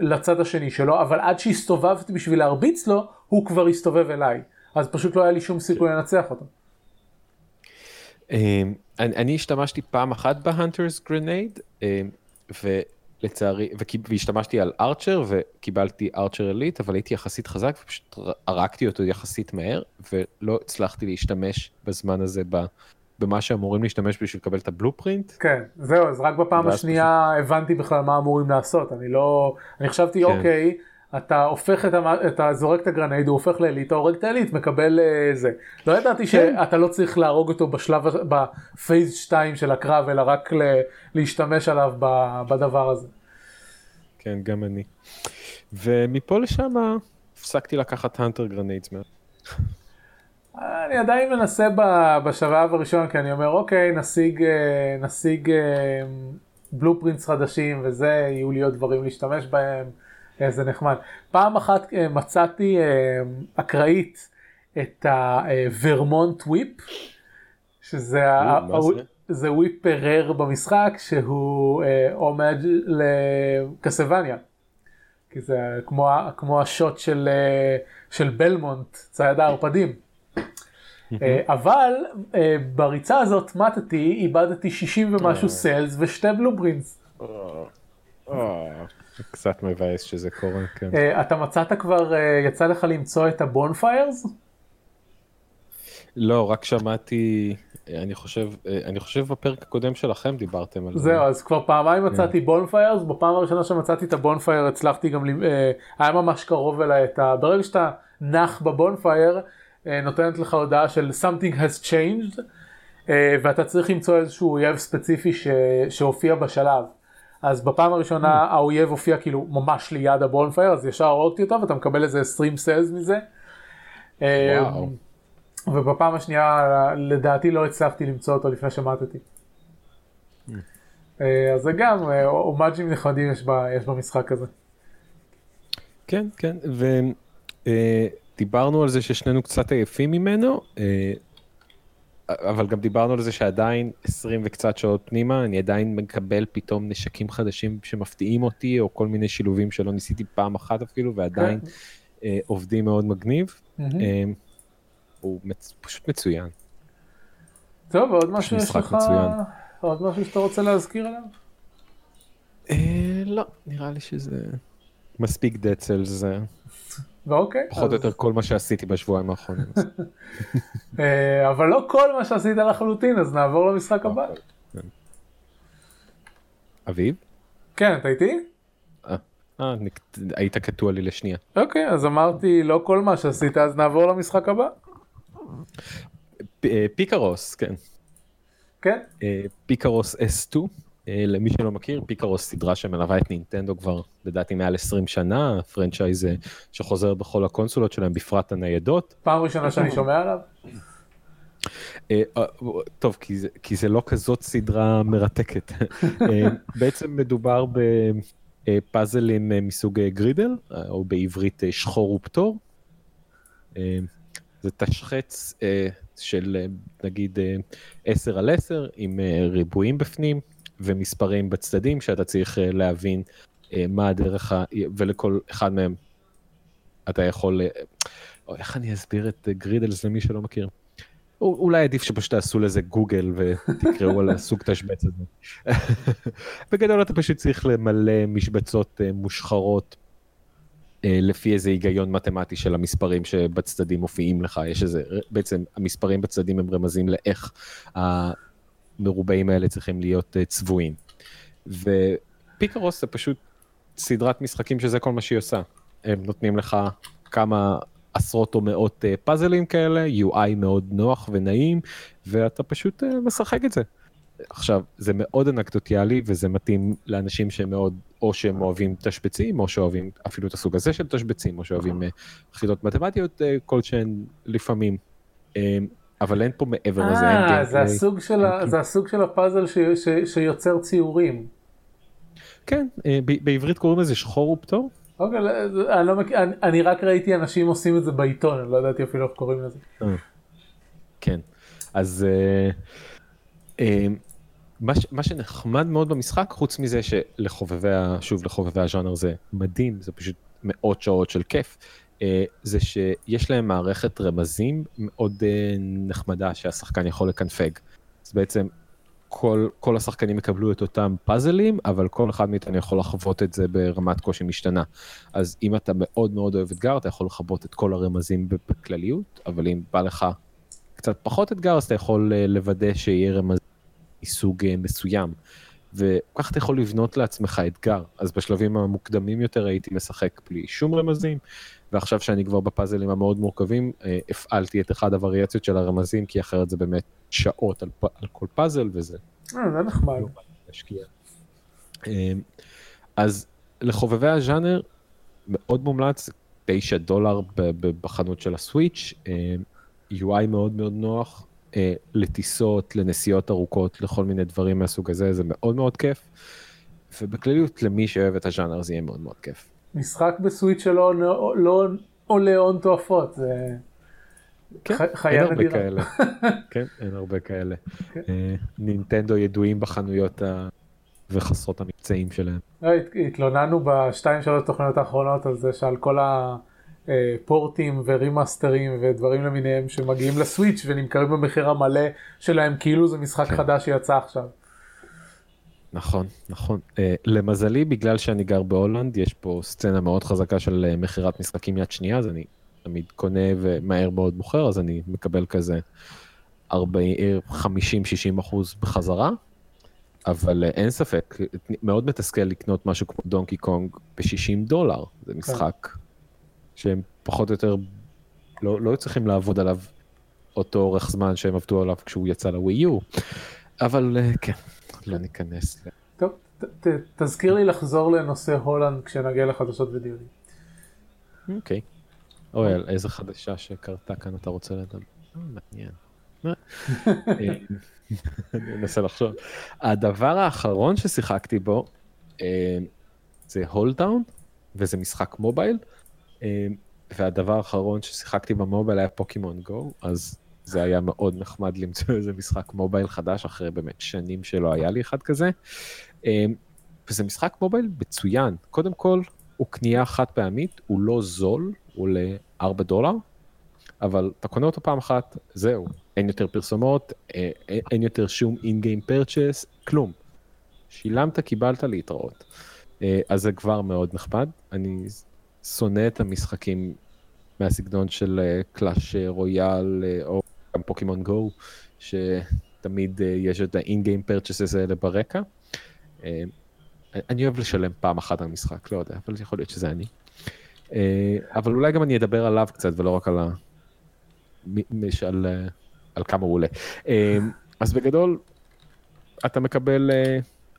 לצד השני שלו, אבל עד שהסתובבתי בשביל להרביץ לו, הוא כבר הסתובב אליי. אז פשוט לא היה לי שום סיכוי לנצח אותו. אני השתמשתי פעם אחת בהנטרס גרנייד, ולצערי, והשתמשתי על ארצ'ר, וקיבלתי ארצ'ר אליט, אבל הייתי יחסית חזק, ופשוט הרקתי אותו יחסית מהר, ולא הצלחתי להשתמש בזמן הזה ב... במה שאמורים להשתמש בשביל לקבל את הבלופרינט. כן, זהו, אז רק בפעם השנייה הבנתי בכלל מה אמורים לעשות. אני לא, אני חשבתי, אוקיי, אתה הופך את ה, אתה זורק את הגרנייד, הוא הופך לאליט, הורג את האליט, מקבל זה. לא ידעתי שאתה לא צריך להרוג אותו בשלב, בפייז שתיים של הקרב, אלא רק להשתמש עליו בדבר הזה. כן, גם אני. ומפה לשם הפסקתי לקחת הנטר גרניידס. אני עדיין מנסה בשלב הראשון, כי אני אומר, אוקיי, נשיג, נשיג בלופרינטס חדשים, וזה, יהיו לי עוד דברים להשתמש בהם, זה נחמד. פעם אחת מצאתי אקראית את הוורמונט וויפ, שזה זה וויפ רר במשחק, שהוא עומד לקסבניה. כי זה כמו, כמו השוט של, של בלמונט, צייד הערפדים. אבל בריצה הזאת מתתי, איבדתי שישים ומשהו סלס ושתי בלופרינטס. קצת מבאס שזה קורה, כן. אתה מצאת כבר, יצא לך למצוא את הבונפיירס? לא, רק שמעתי, אני חושב, אני חושב בפרק הקודם שלכם דיברתם על זה. זהו, אז כבר פעמיים מצאתי בונפיירס, בפעם הראשונה שמצאתי את הבונפייר הצלחתי גם, היה ממש קרוב אליי את ה... ברגע שאתה נח בבונפייר, נותנת לך הודעה של something has changed, ואתה צריך למצוא איזשהו אויב ספציפי שהופיע בשלב. אז בפעם הראשונה האויב הופיע כאילו ממש ליד הבונפייר, אז ישר הורגתי אותו ואתה מקבל איזה עשרים סלס מזה. וואו. ובפעם השנייה לדעתי לא הצלחתי למצוא אותו לפני שמעתתי. אז זה גם, אומאג'ים נחמדים יש במשחק הזה. כן, כן, ו... דיברנו על זה ששנינו קצת עייפים ממנו, אבל גם דיברנו על זה שעדיין עשרים וקצת שעות פנימה, אני עדיין מקבל פתאום נשקים חדשים שמפתיעים אותי, או כל מיני שילובים שלא ניסיתי פעם אחת אפילו, ועדיין עובדים מאוד מגניב. הוא פשוט מצוין. טוב, עוד משהו יש לך? עוד משהו שאתה רוצה להזכיר עליו? לא, נראה לי שזה מספיק Dead Cells זה. ואוקיי, פחות או יותר כל מה שעשיתי בשבועיים האחרונים. אבל לא כל מה שעשית לחלוטין, אז נעבור למשחק הבא. אביב? כן, אתה איתי? אה, היית קטוע לי לשנייה. אוקיי, אז אמרתי לא כל מה שעשית, אז נעבור למשחק הבא. פיקרוס, כן. כן? פיקרוס אס טו, למי שלא מכיר, פיקרוס סדרה שמלווה את נינטנדו כבר, לדעתי, מעל עשרים שנה, פרנצ'ייז שחוזר בכל הקונסולות שלהם, בפרט הניידות. פעם ראשונה שאני שומע עליו. טוב, כי זה לא כזאת סדרה מרתקת. בעצם מדובר ב... פאזלים מסוג גרידל, או בעברית שחור ופטור. זה תשחץ של נגיד עשר על עשר, עם ריבועים בפנים, ומספרים בצדדים, שאתה צריך להבין מה הדרך, ולכל אחד מהם אתה יכול, או איך אני אסביר את גרידל, זה למי שלא מכיר. אולי עדיף שפשוט תעשו לזה גוגל ותקראו על הסוג תשבץ הזה. בגדול אתה פשוט צריך למלא משבצות מושחרות לפי איזה היגיון מתמטי של המספרים שבצדדים מופיעים לך. יש איזה, בעצם המספרים בצדדים הם רמזים לאיך המרובעים האלה צריכים להיות צבועים. ופיקרוס זה פשוט סדרת משחקים שזה כל מה שהיא עושה. הם נותנים לך כמה... עשרות או מאות פאזלים כאלה, יו איי מאוד נוח ונעים, ואתה פשוט משחק את זה. עכשיו, זה מאוד אנקדוטיאלי, וזה מתאים לאנשים שמאוד, או שהם אוהבים תשבצים, או שאוהבים אפילו את הסוג הזה של תשבצים, או שאוהבים חידות מתמטיות כלשהן לפעמים. אבל אין פה מעבר לזה. אה, זה הסוג של הפאזל שיוצר ציורים. כן, בעברית קוראים לזה שחור ופטור. אוקיי, אני, אני, אני רק ראיתי אנשים עושים את זה בעיתון, אני לא ידעתי אפילו איך קוראים לזה. כן, אז uh, uh, מה, ש, מה שנחמד מאוד במשחק, חוץ מזה שלחובבי, שוב לחובבי הז'אנר זה מדהים, זה פשוט מאות שעות של כיף, uh, זה שיש להם מערכת רמזים מאוד uh, נחמדה שהשחקן יכול לקנפג. אז בעצם כל, כל השחקנים יקבלו את אותם פאזלים, אבל כל אחד מאיתנו יכול לחוות את זה ברמת קושי משתנה. אז אם אתה מאוד מאוד אוהב אתגר, אתה יכול לחוות את כל הרמזים בכלליות, אבל אם בא לך קצת פחות אתגר, אז אתה יכול לוודא שיהיה רמז מסוג מסוים. וכך אתה יכול לבנות לעצמך אתגר. אז בשלבים המוקדמים יותר הייתי משחק בלי שום רמזים, ועכשיו שאני כבר בפאזלים המאוד מורכבים, הפעלתי את אחד הווריאציות של הרמזים, כי אחרת זה באמת שעות על, על כל פאזל, וזה... אה, זה נחמד. להשקיע. אז לחובבי הז'אנר, מאוד מומלץ, תשעה דולר בחנות של הסוויץ', יו איי מאוד מאוד נוח, לטיסות, לנסיעות ארוכות, לכל מיני דברים מהסוג הזה, זה מאוד מאוד כיף, ובכלליות למי שאוהב את הז'אנר זה יהיה מאוד מאוד כיף. משחק בסוויץ' שלא לא עולה הון תועפות, זה חיה נדירה. כן, אין הרבה כאלה. נינטנדו ידועים בחנויות וחסרות המבצעים שלהם. התלוננו בשתיים שלוש תוכניות האחרונות על זה שעל כל הפורטים ורימאסטרים ודברים למיניהם שמגיעים לסוויץ' ונמכרים במחיר המלא שלהם כאילו זה משחק חדש שיצא עכשיו. נכון, נכון. למזלי, בגלל שאני גר בהולנד, יש פה סצנה מאוד חזקה של מחירת משחקים יד שנייה, אז אני תמיד קונה ומהר מאוד מוכר, אז אני מקבל כזה חמישים עד שישים אחוז בחזרה, אבל אין ספק, מאוד מתסכל לקנות משהו כמו דונקי קונג ב-שישים דולר, זה משחק שהם פחות או יותר לא, לא צריכים לעבוד עליו אותו אורך זמן שהם עבדו עליו כשהוא יצא לווי-יו, אבל כן. לא ניכנס. טוב, ת, ת, תזכיר לי לחזור לנושא הולנד כשנגיע לחדשות ודיונים. אוקיי. אוהל, איזה חדשה שקרתה כאן אתה רוצה לדבר? מעניין. אני אנסה לחשוב. הדבר האחרון ששיחקתי בו זה הולדאון, וזה משחק מובייל, והדבר האחרון ששיחקתי במובייל היה פוקימון גו, אז זה היה מאוד נחמד למצוא איזה משחק מובייל חדש, אחרי באמת שנים שלא היה לי אחד כזה. וזה משחק מובייל מצוין. קודם כל, הוא קנייה חד פעמית, הוא לא זול, הוא ל-ארבעה דולר, אבל אתה קונה אותו פעם אחת, זהו. אין יותר פרסומות, אין יותר שום in-game purchase, כלום. שילמת, קיבלת להתראות. אז זה כבר מאוד נחמד. אני שונא את המשחקים מהסגנון של קלאש רויאל, או... גם פוקימון גו, שתמיד יש את ה-in-game purchases האלה ברקע, אני אוהב לשלם פעם אחת על משחק, לא יודע, אבל יכול להיות שזה אני. אבל אולי גם אני אדבר עליו קצת, ולא רק על ה... על, על כמה הוא עולה. אז בגדול, אתה מקבל,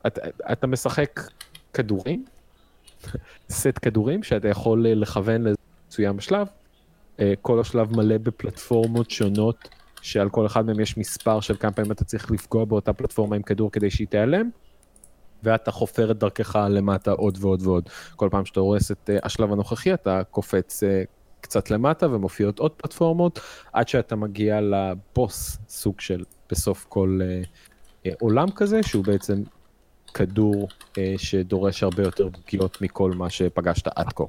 אתה, אתה משחק כדורים, סט כדורים, שאתה יכול לכוון לצויים בשלב. כל השלב מלא בפלטפורמות שונות, שעל כל אחד מהם יש מספר של כמה פעמים אתה צריך לפגוע באותה פלטפורמה עם כדור כדי שהיא תיעלם, ואתה חופר את דרכך למטה עוד ועוד ועוד. כל פעם שאתה הורס את השלב הנוכחי, אתה קופץ קצת למטה ומופיעות עוד פלטפורמות, עד שאתה מגיע לבוס, סוג של בסוף כל עולם כזה, שהוא בעצם כדור שדורש הרבה יותר פגיעות מכל מה שפגשת עד כה.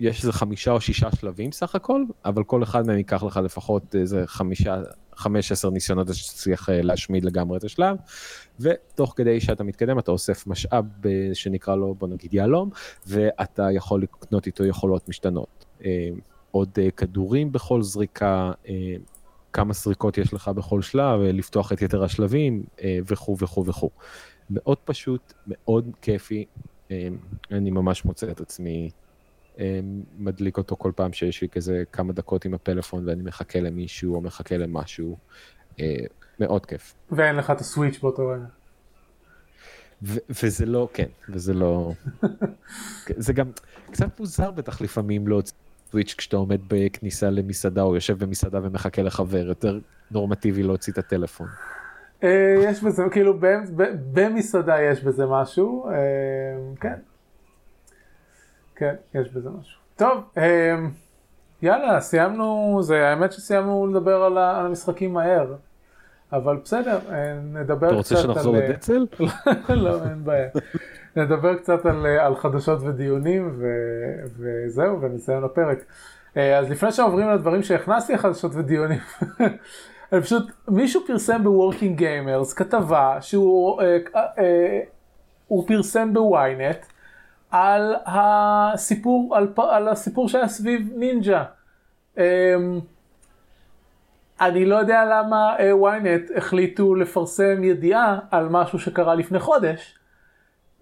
יש איזה חמישה או שישה שלבים סך הכל, אבל כל אחד מהם ייקח לך לפחות איזה חמישה, חמש עשר ניסיונות שצריך להשמיד לגמרי את השלב, ותוך כדי שאתה מתקדם אתה אוסף משאב שנקרא לו בוא נגיד יהלום, ואתה יכול לקנות איתו יכולות משתנות. עוד כדורים בכל זריקה, כמה זריקות יש לך בכל שלב, לפתוח את יתר השלבים וכו' וכו' וכו'. מאוד פשוט, מאוד כיפי, אני ממש מוצא את עצמי מדליק אותו כל פעם שיש לי כזה כמה דקות עם הפלאפון ואני מחכה למישהו או מחכה למשהו. מאוד כיף. ואין לך את הסוויץ' באותו רגע. וזה לא, כן, וזה לא... זה גם קצת מוזר בטח לפעמים להוציא סוויץ' כשאתה עומד בכניסה למסעדה או יושב במסעדה ומחכה לחבר, יותר נורמטיבי להוציא את הטלפון. יש בזה, כאילו במסעדה יש בזה משהו, כן. כן, יש בזה משהו. טוב, יאללה, סיימנו, זה האמת שסיימנו לדבר על המשחקים מהר, אבל בסדר, נדבר קצת על... אתה רוצה שנחזור לדצל? לא, אין בעיה. נדבר קצת על חדשות ודיונים, וזהו, ונסיים לפרק. אז לפני שעוברים לדברים שהכנסתי לחדשות ודיונים, אני פשוט, מישהו פרסם ב-Working Gamers כתבה שהוא פרסם ב-Ynet, על הסיפור, על, על הסיפור שהיה סביב נינג'ה. Um, אני לא יודע למה וויינט uh, החליטו לפרסם ידיעה על משהו שקרה לפני חודש.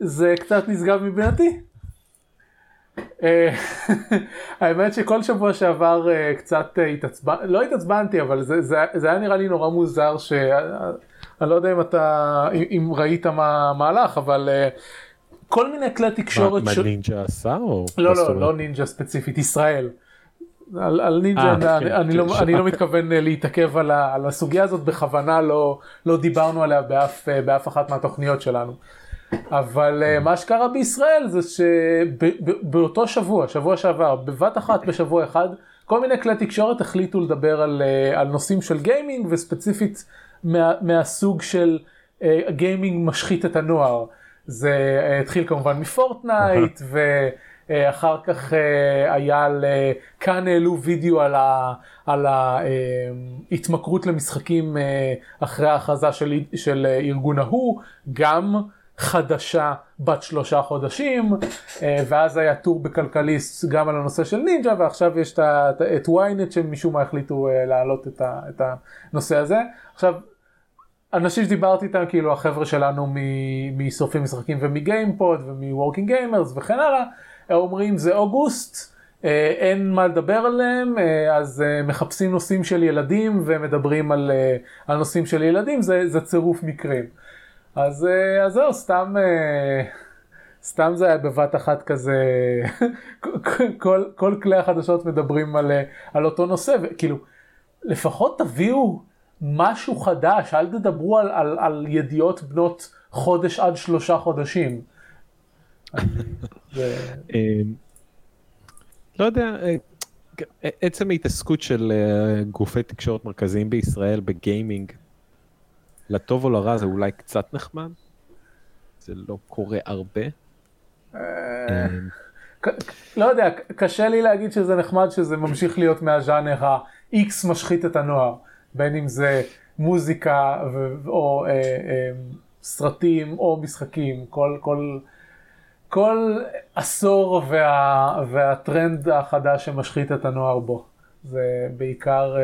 זה קצת נשגב מבינתי. Uh, האמת שכל שבוע שעבר uh, קצת uh, התעצבנ... לא התעצבנתי, אבל זה, זה, זה היה נראה לי נורא מוזר ש... אני לא יודע אם אתה, אם ראית מה מהלך, אבל... Uh, כל מיני כלי תקשורת... מה נינג'ה עשה או... לא, לא, לא נינג'ה ספציפית, ישראל. על נינג'ה אני לא מתכוון להתעכב על הסוגיה הזאת, בכוונה לא דיברנו עליה באף אחת מהתוכניות שלנו. אבל מה שקרה בישראל זה שבאותו שבוע, שבוע שעבר, בבת אחת בשבוע אחד, כל מיני כלי תקשורת החליטו לדבר על נושאים של גיימינג, וספציפית מהסוג של גיימינג משחית את הנוער. זה התחיל כמובן מפורטנייט, ואחר כך היה ל... כאן העלו וידאו על, ה... על ההתמכרות למשחקים אחרי ההכרזה של... של ארגון ההוא, גם חדשה בת שלושה חודשים, ואז היה טור בכלכליסט גם על הנושא של נינג'ה, ועכשיו יש את וויינט שמשום מה החליטו להעלות את, ה... את הנושא הזה. עכשיו... אנשים שדיברתי איתם, כאילו החבר'ה שלנו מסופים משחקים ומגיימפוד ומוורקינג גיימרס וכן הלאה, אומרים זה אוגוסט, אין מה לדבר עליהם, אז מחפשים נושאים של ילדים ומדברים על, על נושאים של ילדים, זה, זה צירוף מקרים. אז, אז זהו, סתם, סתם זה היה בבת אחת כזה, כל, כל כלי החדשות מדברים על, על אותו נושא, וכאילו, לפחות תביאו משהו חדש, אל תדברו על, על, על ידיעות בנות חודש עד שלושה חודשים. לא יודע, עצם ההתעסקות של גופי תקשורת מרכזיים בישראל בגיימינג, לטוב או לרע, זה אולי קצת נחמד. זה לא קורה הרבה. לא יודע, קשה לי להגיד שזה נחמד, שזה ממשיך להיות מהז'אנר ה-X משחית את הנוער. בין אם זה מוזיקה או סרטים או משחקים, כל כל כל עשור והטרנד החדש שמשחית את הנוער בו. זה בעיקר,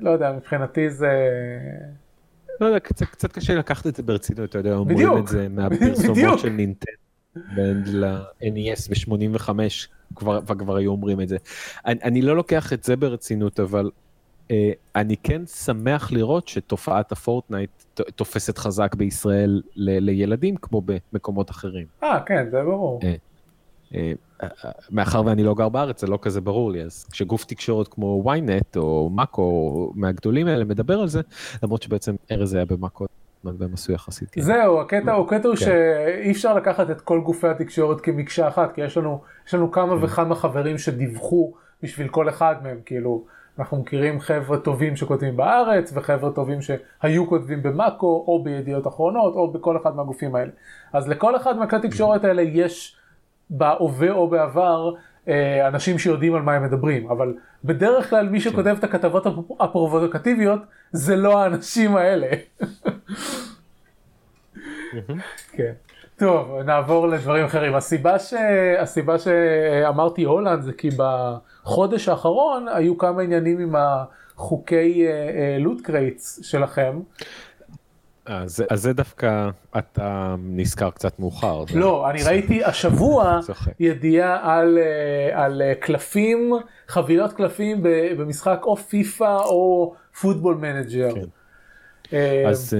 לא יודע, מבחינתי זה לא יודע, קצת קשה לקחת את זה ברצינות, אתה יודע, אומרים את זה מהפרסומות של נינטנדו ל-אן אי אס ב-שמונים וחמש, וכבר היו אומרים את זה. אני לא לוקח את זה ברצינות, אבל אני כן שמח לראות שתופעת הפורטנייט תופסת חזק בישראל לילדים, כמו במקומות אחרים. אה, כן, זה ברור. מאחר ואני לא גר בארץ, זה לא כזה ברור לי, אז כשגוף תקשורת כמו ויינט או מקו מהגדולים האלה מדבר על זה, למרות שבעצם ארז היה במקו, והם עשו יחסית. זהו, הקטע הוא שאי אפשר לקחת את כל גופי התקשורת כמקשה אחת, כי יש לנו כמה וכמה חברים שדיווחו בשביל כל אחד מהם, כאילו אנחנו מכירים חבר'ה טובים שכותבים בארץ, וחבר'ה טובים שהיו כותבים במקו, או בידיעות אחרונות, או בכל אחד מהגופים האלה. אז לכל אחד מהקלט תקשורת האלה יש בהווה או בעבר אנשים שיודעים על מה הם מדברים, אבל בדרך כלל מי שכותב את הכתבות הפרובוקטיביות זה לא האנשים האלה. כן. טוב, נעבור לדברים אחרים. הסיבה ש... הסיבה שאמרתי הולנד זה כי בחודש האחרון היו כמה עניינים עם החוקי לוט קרייטס שלכם. אז זה דווקא אתה נזכר קצת מאוחר. לא, אני ראיתי השבוע ידיעה על קלפים, חבילות קלפים במשחק או פיפה או פוטבול מנג'ר. אז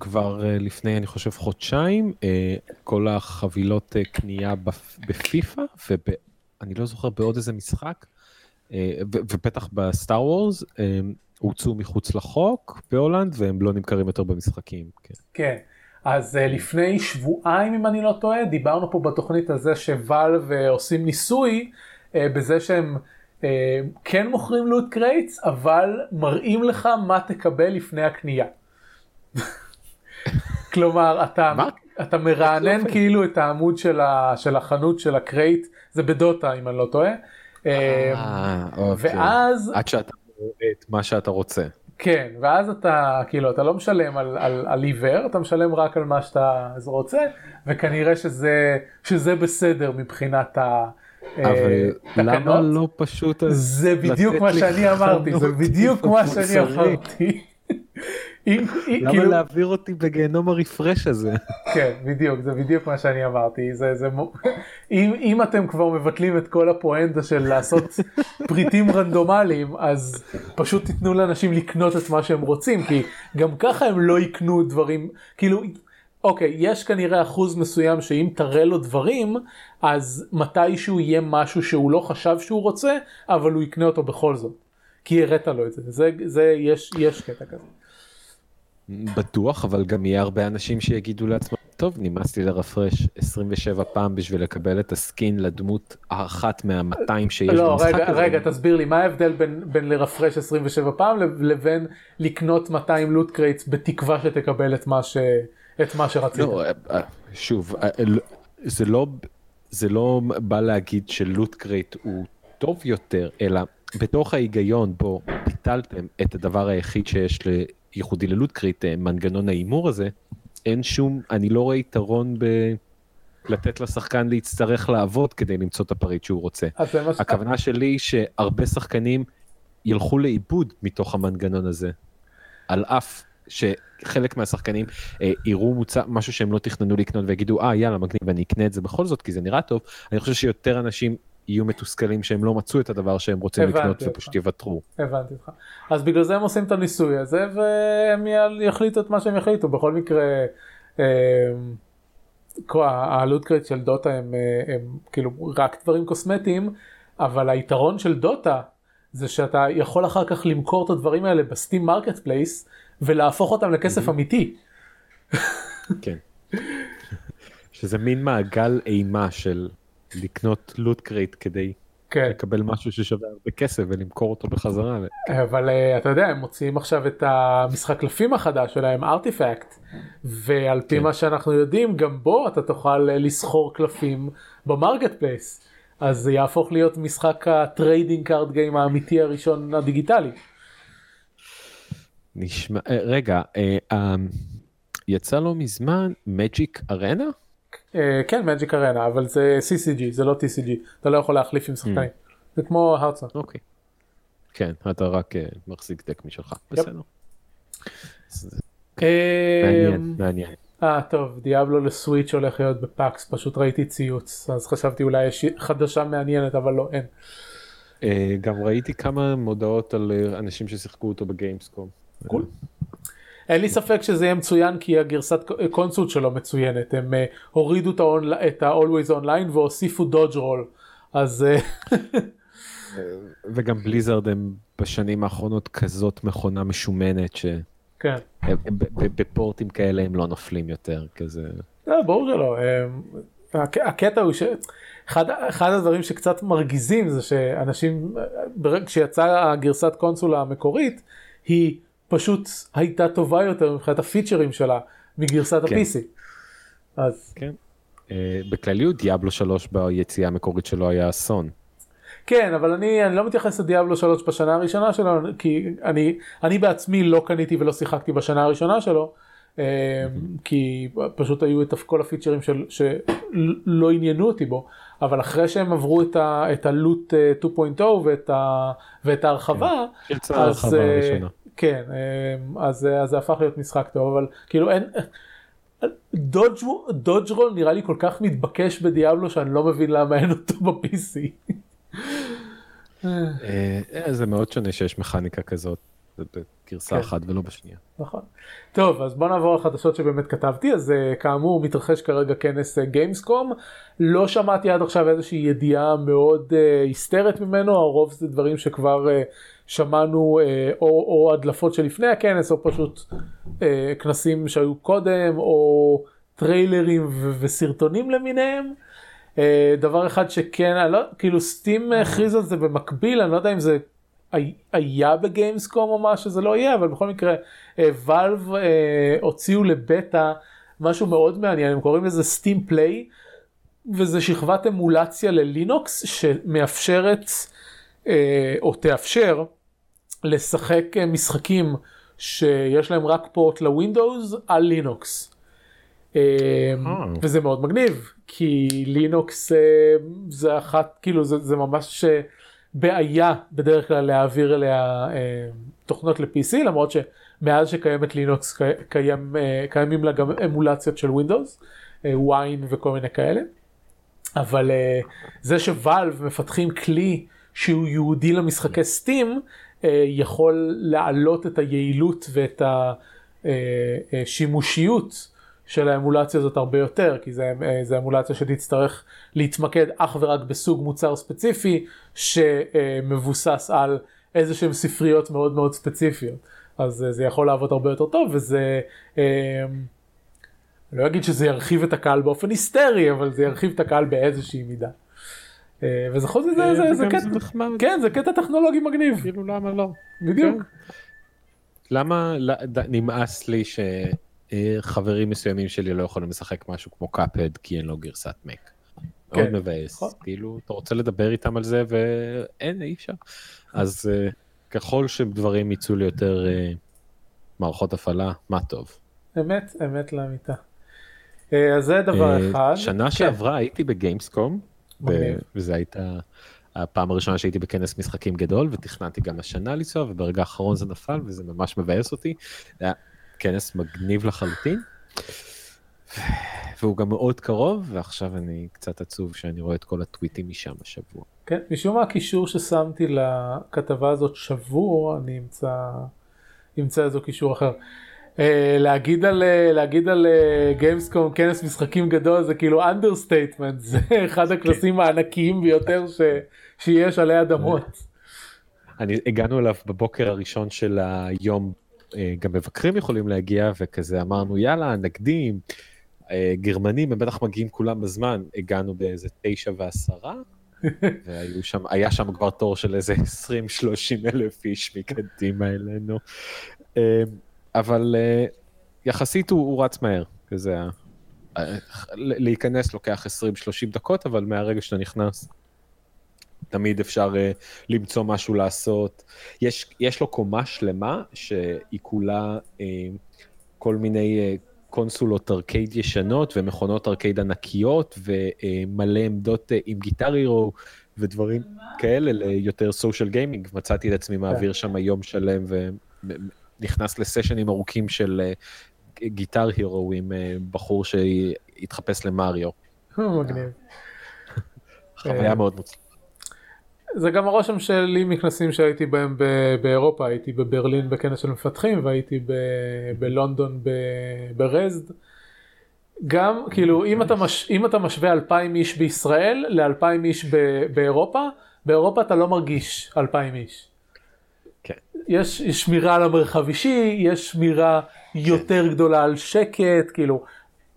כבר לפני, אני חושב, חודשיים, כל החבילות קנייה בפיפה, ואני לא זוכר בעוד איזה משחק, ובטח בסטאר וורס, הוצאו מחוץ לחוק בהולנד, והם לא נמכרים יותר במשחקים. כן. כן, אז לפני שבועיים, אם אני לא טועה, דיברנו פה בתוכנית הזה שוואלב עושים ניסוי, בזה שהם כן מוכרים לוט קרייטס, אבל מראים לך מה תקבל לפני הקנייה. כלומר, אתה, אתה מרענן כאילו את העמוד של, ה, של החנות של הקרייט, זה בדוטה, אם אני לא טועה. אה, אוקיי. ואז... עד שאתה... את מה שאתה רוצה. כן, ואז אתה, כאילו, אתה לא משלם על, על, על עיוור, אתה משלם רק על מה שאתה רוצה, וכנראה שזה, שזה בסדר מבחינת התקנות. אבל למה לא פשוט... זה בדיוק מה שאני אמרתי, זה בדיוק מה שאני אמרתי. למה להעביר אותי בגיהנום הרפרש הזה? כן, בדיוק, זה בדיוק מה שאני אמרתי. אם אתם כבר מבטלים את כל הפואנטה של לעשות פריטים רנדומליים, אז פשוט תיתנו לאנשים לקנות את מה שהם רוצים, כי גם ככה הם לא יקנו דברים, כאילו, אוקיי, יש כנראה אחוז מסוים שאם תראה לו דברים, אז מתישהו יהיה משהו שהוא לא חשב שהוא רוצה, אבל הוא יקנה אותו בכל זאת, כי הראת לו את זה. זה, זה, יש, יש קטע כזה. בטוח, אבל גם יהיה הרבה אנשים שיגידו לעצמם, טוב, נמאס לי לרפרש עשרים ושבע פעם בשביל לקבל את הסקין לדמות האחת מה-מאתיים שיש במשחק. לא, רגע, רגע, תסביר לי, מה ההבדל בין, בין לרפרש עשרים ושבע פעם לבין לקנות מאתיים לוט קרייטס בתקווה שתקבל את מה, ש... את מה שרצית? לא, שוב, זה לא, זה לא בא להגיד שלוט קרייט הוא טוב יותר, אלא בתוך ההיגיון בו ביטלתם את הדבר היחיד שיש ל... ייחודי ללוט קרייט, מנגנון האימור הזה, אין שום, אני לא רואה יתרון בלתת לשחקן להצטרך לעבוד כדי למצוא את הפריט שהוא רוצה. הכוונה שלי היא שהרבה שחקנים ילכו לאיבוד מתוך המנגנון הזה, על אף שחלק מהשחקנים יראו מוצא, משהו שהם לא תכננו לקנות ויגידו, אה, יאללה, מגניב, אני אקנה את זה בכל זאת, כי זה נראה טוב. אני חושב שיותר אנשים יהיו מתוסכלים שהם לא מצאו את הדבר שהם רוצים לקנות ופשוט יוותרו. הבנתי אותך. אז בגלל זה הם עושים את הניסוי הזה, והם יחליטו את מה שהם יחליטו. בכל מקרה, הלוט קרייט של דוטה הם כאילו רק דברים קוסמטיים, אבל היתרון של דוטה זה שאתה יכול אחר כך למכור את הדברים האלה בסטים מרקט פלייס, ולהפוך אותם לכסף אמיתי. כן. שזה מין מעגל אימה של... לקנות לוט קרייט כדי לקבל משהו ששווה הרבה כסף ולמכור אותו בחזרה. אבל אתה יודע, הם מוציאים עכשיו את המשחק קלפים החדש שלהם, ארטיפקט, ועל פי מה שאנחנו יודעים, גם בו אתה תוכל לסחור קלפים במרקט פלייס, אז זה יהפוך להיות משחק הטריידינג קארד גיים האמיתי הראשון הדיגיטלי. נשמע, רגע, יצא לו מזמן Magic Arena? כן, Magic Arena, אבל זה סי סי ג'י, זה לא טי סי ג'י, אתה לא יכול להחליף עם שחקנים, זה כמו הרצה. אוקיי, כן, אתה רק מחזיק דק משלך, בסדר. מעניין, מעניין. אה, טוב, דיאבלו לסוויץ' הולך להיות בפאקס, פשוט ראיתי ציוץ, אז חשבתי אולי יש חדשה מעניינת, אבל לא, אין. גם ראיתי כמה מודעות על אנשים ששיחקו אותו בגיימסקום. קול. אין לי ספק שזה יהיה מצוין, כי הגרסת קונסול שלו מצוינת, הם הורידו את ה-Always Online והוסיפו דודג' רול, אז... וגם בליזרד הם בשנים האחרונות כזאת מכונה משומנת ש... כן. בפורטים כאלה הם לא נופלים יותר, כזה... לא, ברור שלא. הקטע הוא ש... אחד הדברים שקצת מרגיזים זה שאנשים, כשיצאה הגרסת קונסולה המקורית, היא פשוט הייתה טובה יותר מבחינת הפיצ'רים שלה מגרסת ה-פי סי. אז... כן. בכלליות, דיאבלו שלוש ביציאה המקורית שלו היה אסון. כן, אבל אני, אני לא מתייחס לדיאבלו שלוש בשנה הראשונה שלו, כי אני, אני בעצמי לא קניתי ולא שיחקתי בשנה הראשונה שלו, כי פשוט היו את כל הפיצ'רים של, שלא עניינו אותי בו, אבל אחרי שהם עברו את, ה, את הלוט שתיים נקודה אפס ואת, ה, ואת ההרחבה, כן. אז, אז, כן, אז, אז זה הפך להיות משחק טוב, אבל כאילו אין... דודג' דודג' רול נראה לי כל כך מתבקש בדיאבלו שאני לא מבין למה אין אותו בפי סי. זה מאוד שונה שיש מכניקה כזאת בגרסה אחת ולא בשנייה. נכון. טוב, אז בוא נעבור לחדשות שבאמת כתבתי. אז כאמור מתרחש כרגע כנס גיימסקום, לא שמעתי עד עכשיו איזושהי ידיעה מאוד היסטרית ממנו, הרוב זה דברים שכבר שמענו או הדלפות שלפני הכנס או פשוט כנסים שהיו קודם או טריילרים וסרטונים למיניהם. דבר אחד שכן, לא, כאילו סטים הכריז על זה במקביל, אני לא יודע אם זה היה בגיימסקום או מה שזה לא יהיה, אבל בכל מקרה, ואלב הוציאו לבטא משהו מאוד מעניין, הם קוראים לזה סטים פליי, וזה שכבת אמולציה ללינוקס שמאפשרת או תאפשר לשחק משחקים שיש להם רק פורט לווינדוס על לינוקס. וזה מאוד מגניב, כי לינוקס זה אחת, כאילו זה, זה ממש בעיה בדרך כלל להעביר אליה תוכנות ל-פי סי, למרות שמאז שקיימת לינוקס קיים, קיימים לה גם אמולציות של Windows, Wine וכל מיני כאלה. אבל זה שוואלב מפתחים כלי שהוא יהודי למשחקי סטים, יכול לעלות את היעילות ואת השימושיות של האמולציה הזאת הרבה יותר, כי זה, זה אמולציה שתצטרך להתמקד אך ורק בסוג מוצר ספציפי, שמבוסס על איזשהם ספריות מאוד מאוד ספציפיות. אז זה יכול לעבוד הרבה יותר טוב, וזה, אני לא אגיד שזה ירחיב את הקהל באופן היסטרי, אבל זה ירחיב את הקהל באיזושהי מידה. וזה חוץ לזה, זה, זה, קטע, כן, זה קטע טכנולוגי מגניב. כאילו למה לא? בדיוק. למה נמאס לי ש... חברים מסוימים שלי לא יכולים לשחק משהו כמו קאפהד כי אין לו גרסת מק. מאוד מבאס. כאילו, אתה רוצה לדבר איתם על זה ואין, אי אפשר. אז ככל שדברים ייצאו לי יותר מערכות הפעלה, מה טוב. אמת, אמת לאמיתה. אז זה דבר אחד. שנה שעברה הייתי בגיימסקום, וזה הייתה הפעם הראשונה שהייתי בכנס משחקים גדול, ותכננתי גם השנה לנסוע, וברגע האחרון זה נפל, וזה ממש מבאס אותי. כנס מגניב לחלוטין, והוא גם מאוד קרוב, ועכשיו אני קצת עצוב שאני רואה את כל הטוויטים משם השבוע. כן, משום מה הקישור ששמתי לכתבה הזאת שבור, אני אמצא איזו קישור אחר. להגיד על, להגיד על גיימסקום כנס משחקים גדול, זה כאילו אנדרסטייטמנט, זה אחד הכנסים הענקיים ביותר שיש עלי אדמות. הגענו אליו בבוקר הראשון של היום, גם מבקרים יכולים להגיע, וכזה אמרנו, יאללה, נקדים, גרמנים, הם בטח מגיעים כולם בזמן, הגענו באיזה תשע ועשרה, והיה שם כבר תור של איזה עשרים, שלושים אלף איש מקדימה אלינו, אבל יחסית הוא רץ מהר, כזה, להיכנס לוקח עשרים, שלושים דקות, אבל מהרגע שאתה נכנס, תמיד אפשר uh, למצוא משהו לעשות. יש, יש לו קומה שלמה שהיא כולה uh, כל מיני uh, קונסולות ארקייד ישנות ומכונות ארקייד ענקיות ומלא uh, עמדות uh, עם גיטר הירו ודברים כאלה ליותר סושיאל גיימינג. מצאתי לעצמי מעביר שם היום שלם נכנס לסשנים ארוכים של גיטר הירו עם בחור שהתחפש למריו. הוא מגניב. חוויה מאוד מוצלחת. זה גם הרושם שלי מכנסים שהייתי בהם באירופה, הייתי בברלין בכנס של מפתחים, והייתי בלונדון ברזד. גם, כאילו, אם אתה מש, אם אתה משווה אלפיים איש בישראל לאלפיים איש באירופה, באירופה אתה לא מרגיש אלפיים איש. כן. יש שמירה על המרחב אישי, יש שמירה יותר גדולה על שקט, כאילו,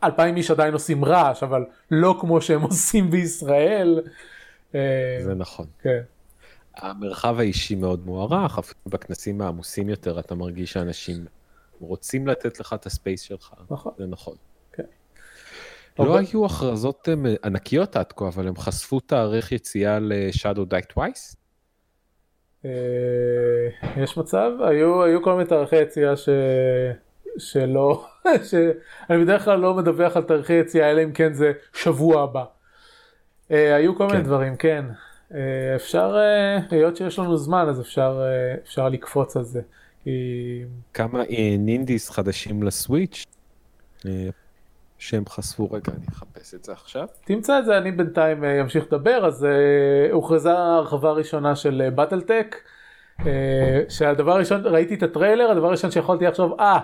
אלפיים איש עדיין עושים רעש, אבל לא כמו שהם עושים בישראל. זה נכון. כן. המרחב האישי מאוד מוערך, אפילו בכנסים העמוסים יותר, אתה מרגיש שאנשים רוצים לתת לך את הספייס שלך. נכון. זה נכון. לא היו הכרזות ענקיות עד כה, אבל הם חשפו תאריך יציאה ל-Shadow Die Twice? יש מצב? היו כל מיני תאריכי יציאה שלא, אני בדרך כלל לא מדווח על תאריכי יציאה, אלא אם כן זה שבוע הבא. היו כל מיני דברים, כן. אפשר, היות שיש לנו זמן, אז אפשר לקפוץ על זה. כמה נינדיס חדשים לסוויץ'? שהם חשפו, רגע, אני אחפש את זה עכשיו. תמצא את זה, אני בינתיים אמשיך לדבר, אז הוכרזה הרחבה הראשונה של Battletech, שהדבר הראשון, ראיתי את הטריילר, הדבר הראשון שיכולתי לחשוב, אה,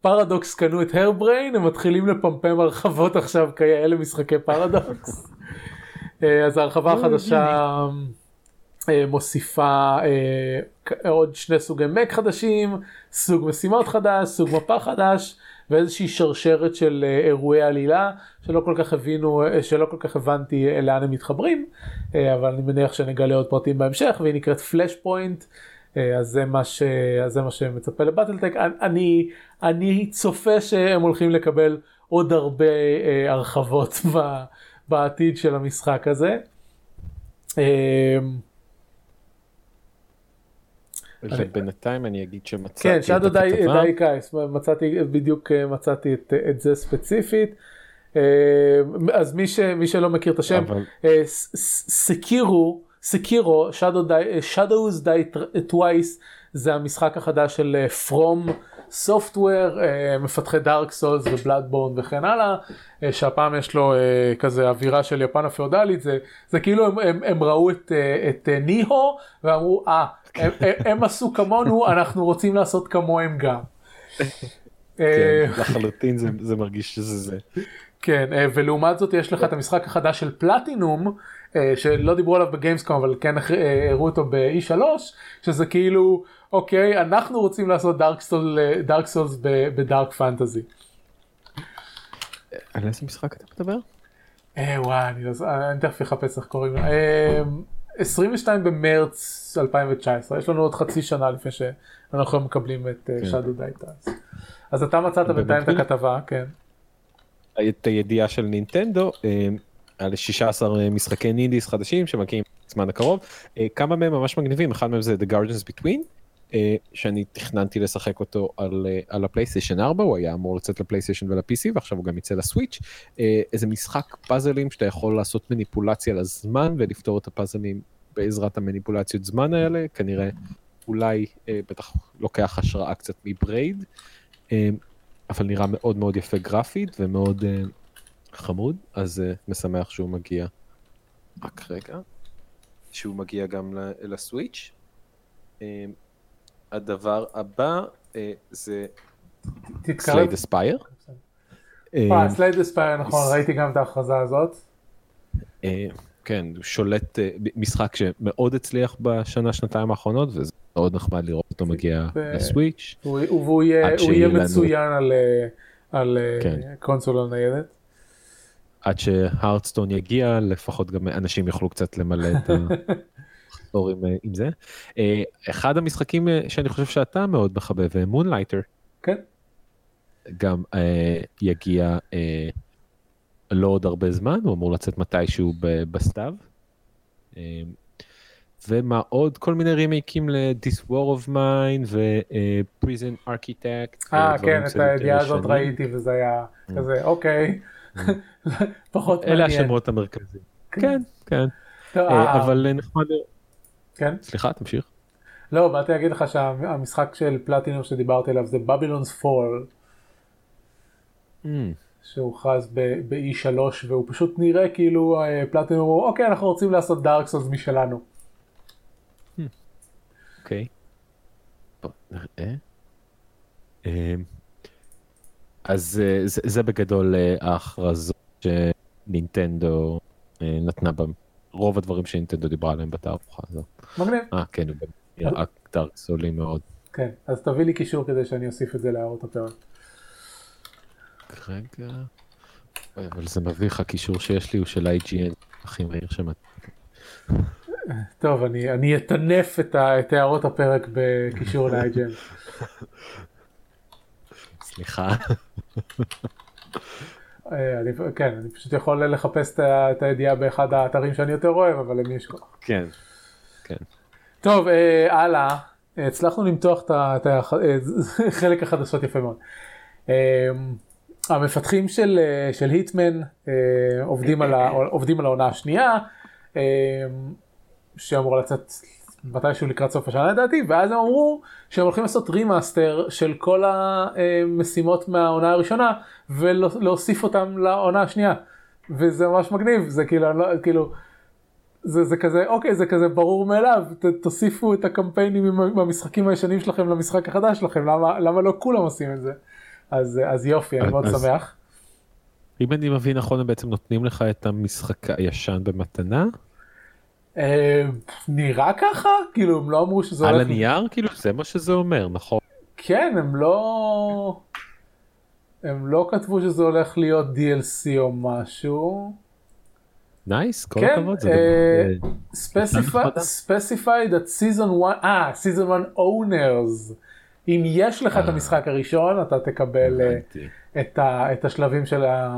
פרדוקס קנו את הרבריין, הם מתחילים לפמפם הרחבות עכשיו, כאלה משחקי פרדוקס. אז הרחבה החדשה מוסיפה עוד שני סוגי מק חדשים, סוג משימות חדש, סוג מפה חדש, ואיזושהי שרשרת של אירועי עלילה, שלא כל כך הבינו, שלא כל כך הבנתי לאן הם מתחברים, אבל אני מניח שנגלה עוד פרטים בהמשך, והיא נקראת פלאש פוינט, אז זה מה ש... אז זה מה שמצפה לבטלטק. אני, אני צופה שהם הולכים לקבל עוד הרבה הרחבות בעתיד של המשחק הזה. ובינתיים אני אגיד שמצאתי את הכתבה. כן, שעד די קייס, בדיוק מצאתי את זה ספציפית. אז מי שלא מכיר את השם, סקירו, סקירו, Shadows Die Twice, זה המשחק החדש של From Software, מפתחי Dark Souls ובלאדבורן וכן הלאה, שהפעם יש לו כזה אווירה של יפן הפיאודלית, זה כאילו הם ראו את ניהו ואמרו, אה, הם עשו כמונו, אנחנו רוצים לעשות כמוהם גם. כן, לחלוטין זה מרגיש שזה זה. כן, ולעומת זאת יש לך את המשחק החדש של פלטינום, שלא דיברו עליו בגיימסקום, אבל כן הראו אותו ב-E שלוש, שזה כאילו, אוקיי, אנחנו רוצים לעשות דארק סולס בדארק פנטזי. על איזה משחק אתה מדבר? וואי, אני תכף אחפש איך קוראים לה. עשרים ושניים במרץ אלפיים תשע עשרה, יש לנו עוד חצי שנה לפני שאנחנו מקבלים את Shadow Die Twice. אז אתה מצאת בינתיים את הכתבה, כן. את הידיעה של נינטנדו, על שישה עשר משחקי נינדיס חדשים שמגיעים בזמן הקרוב, כמה מהם ממש מגניבים, אחד מהם זה The Guardians Between, שאני תכננתי לשחק אותו על הפלייסטיישן ארבע, הוא היה אמור לצאת לפלייסטיישן ול-פי סי, ועכשיו הוא גם יצא לסוויץ', איזה משחק פאזלים שאתה יכול לעשות מניפולציה לזמן, ולפתור את הפאזלים בעזרת המניפולציות זמן האלה, כנראה אולי בטח לוקח השראה קצת מברייד, אבל נראה מאוד מאוד יפה גרפית ומאוד חמוד, אז משמח שהוא מגיע, רק רגע, שהוא מגיע גם לסוויץ'. הדבר הבא זה Slide Aspire. Slide Aspire, נכון, ראיתי גם את ההכרזה הזאת. כן, שולט משחק שמאוד הצליח בשנה, שנתיים האחרונות, וזה מאוד נחמד לראות אותו מגיע לסוויץ'. והוא יהיה מצוין על קונסולה ניידת. עד שהארדסטון יגיע, לפחות גם אנשים יוכלו קצת למלא את המחזור עם זה. אחד המשחקים שאני חושב שאתה מאוד מחבב, מונלייטר. כן. גם יגיע לא עוד הרבה זמן, הוא אמור לצאת מתישהו בסתיו. ומה עוד? כל מיני רימייקים ל-This War of Mine ו-Prison Architect. אה, כן, את הידיעה הזאת ראיתי וזה היה כזה, אוקיי. פחות מעניין. אלה השמות המרכזיים. כן, כן. אבל נחמד. כן? סליחה, תמשיך. לא, באתי אגיד לך שהמשחק של פלטינום שדיברתי עליו זה Babylon's Fall. Mm. שהוא חז ב-E שלוש והוא פשוט נראה כאילו פלטינום אמרו, אוקיי, אנחנו רוצים לעשות דארק סולס משלנו. אוקיי. בוא נראה. אז זה בגדול ההכרזות שנינטנדו נתנה בהם. רוב הדברים שנינטנדו דיברה עליהם בתערוכה הזאת. מגניב. אה, כן, הוא נראה דארק סולי מאוד. כן, אז תביא לי קישור כדי שאני אוסיף את זה להערות הפרק. רגע, אבל זה מביך, הקישור שיש לי הוא של איי ג'י אן, הכי מהיר שמעת. טוב, אני, אני אתנף את, ה, את הערות הפרק בקישור ל-איי ג'י אן. סליחה. אני, כן, אני פשוט יכול לחפש את הידיעה באחד האתרים שאני יותר אוהב, אבל למי יש כוח. כן, כן. טוב, אה, הלאה, הצלחנו למתוח את, את, את חלק החדשות יפה מאוד. אה, המפתחים של, של היטמן אה, עובדים, על ה, עובדים על העונה השנייה, אה, שאמור לצאת מתישהו לקראת סוף השנה לדעתי, ואז הם אמרו שהם הולכים לעשות רימאסטר של כל המשימות מהעונה הראשונה, ולהוסיף אותם לעונה השנייה. וזה ממש מגניב, זה כאילו, כאילו זה, זה כזה, אוקיי, זה כזה ברור מאליו, ת, תוסיפו את הקמפיינים עם המשחקים הישנים שלכם למשחק החדש שלכם, למה, למה לא כולם עושים את זה? אז, אז יופי, אני מאוד שמח. אם אני מבין נכון, הם בעצם נותנים לך את המשחק הישן במתנה? נראה ככה? כאילו, הם לא אמרו שזה הולך... על הנייר? כאילו, זה מה שזה אומר, נכון? כן, הם לא... הם לא כתבו שזה הולך להיות די אל סי או משהו. נייס, כל הכבוד. כן, specified at season one... אה, season one owners. אם יש לך את המשחק הראשון, אתה תקבל את השלבים של ה...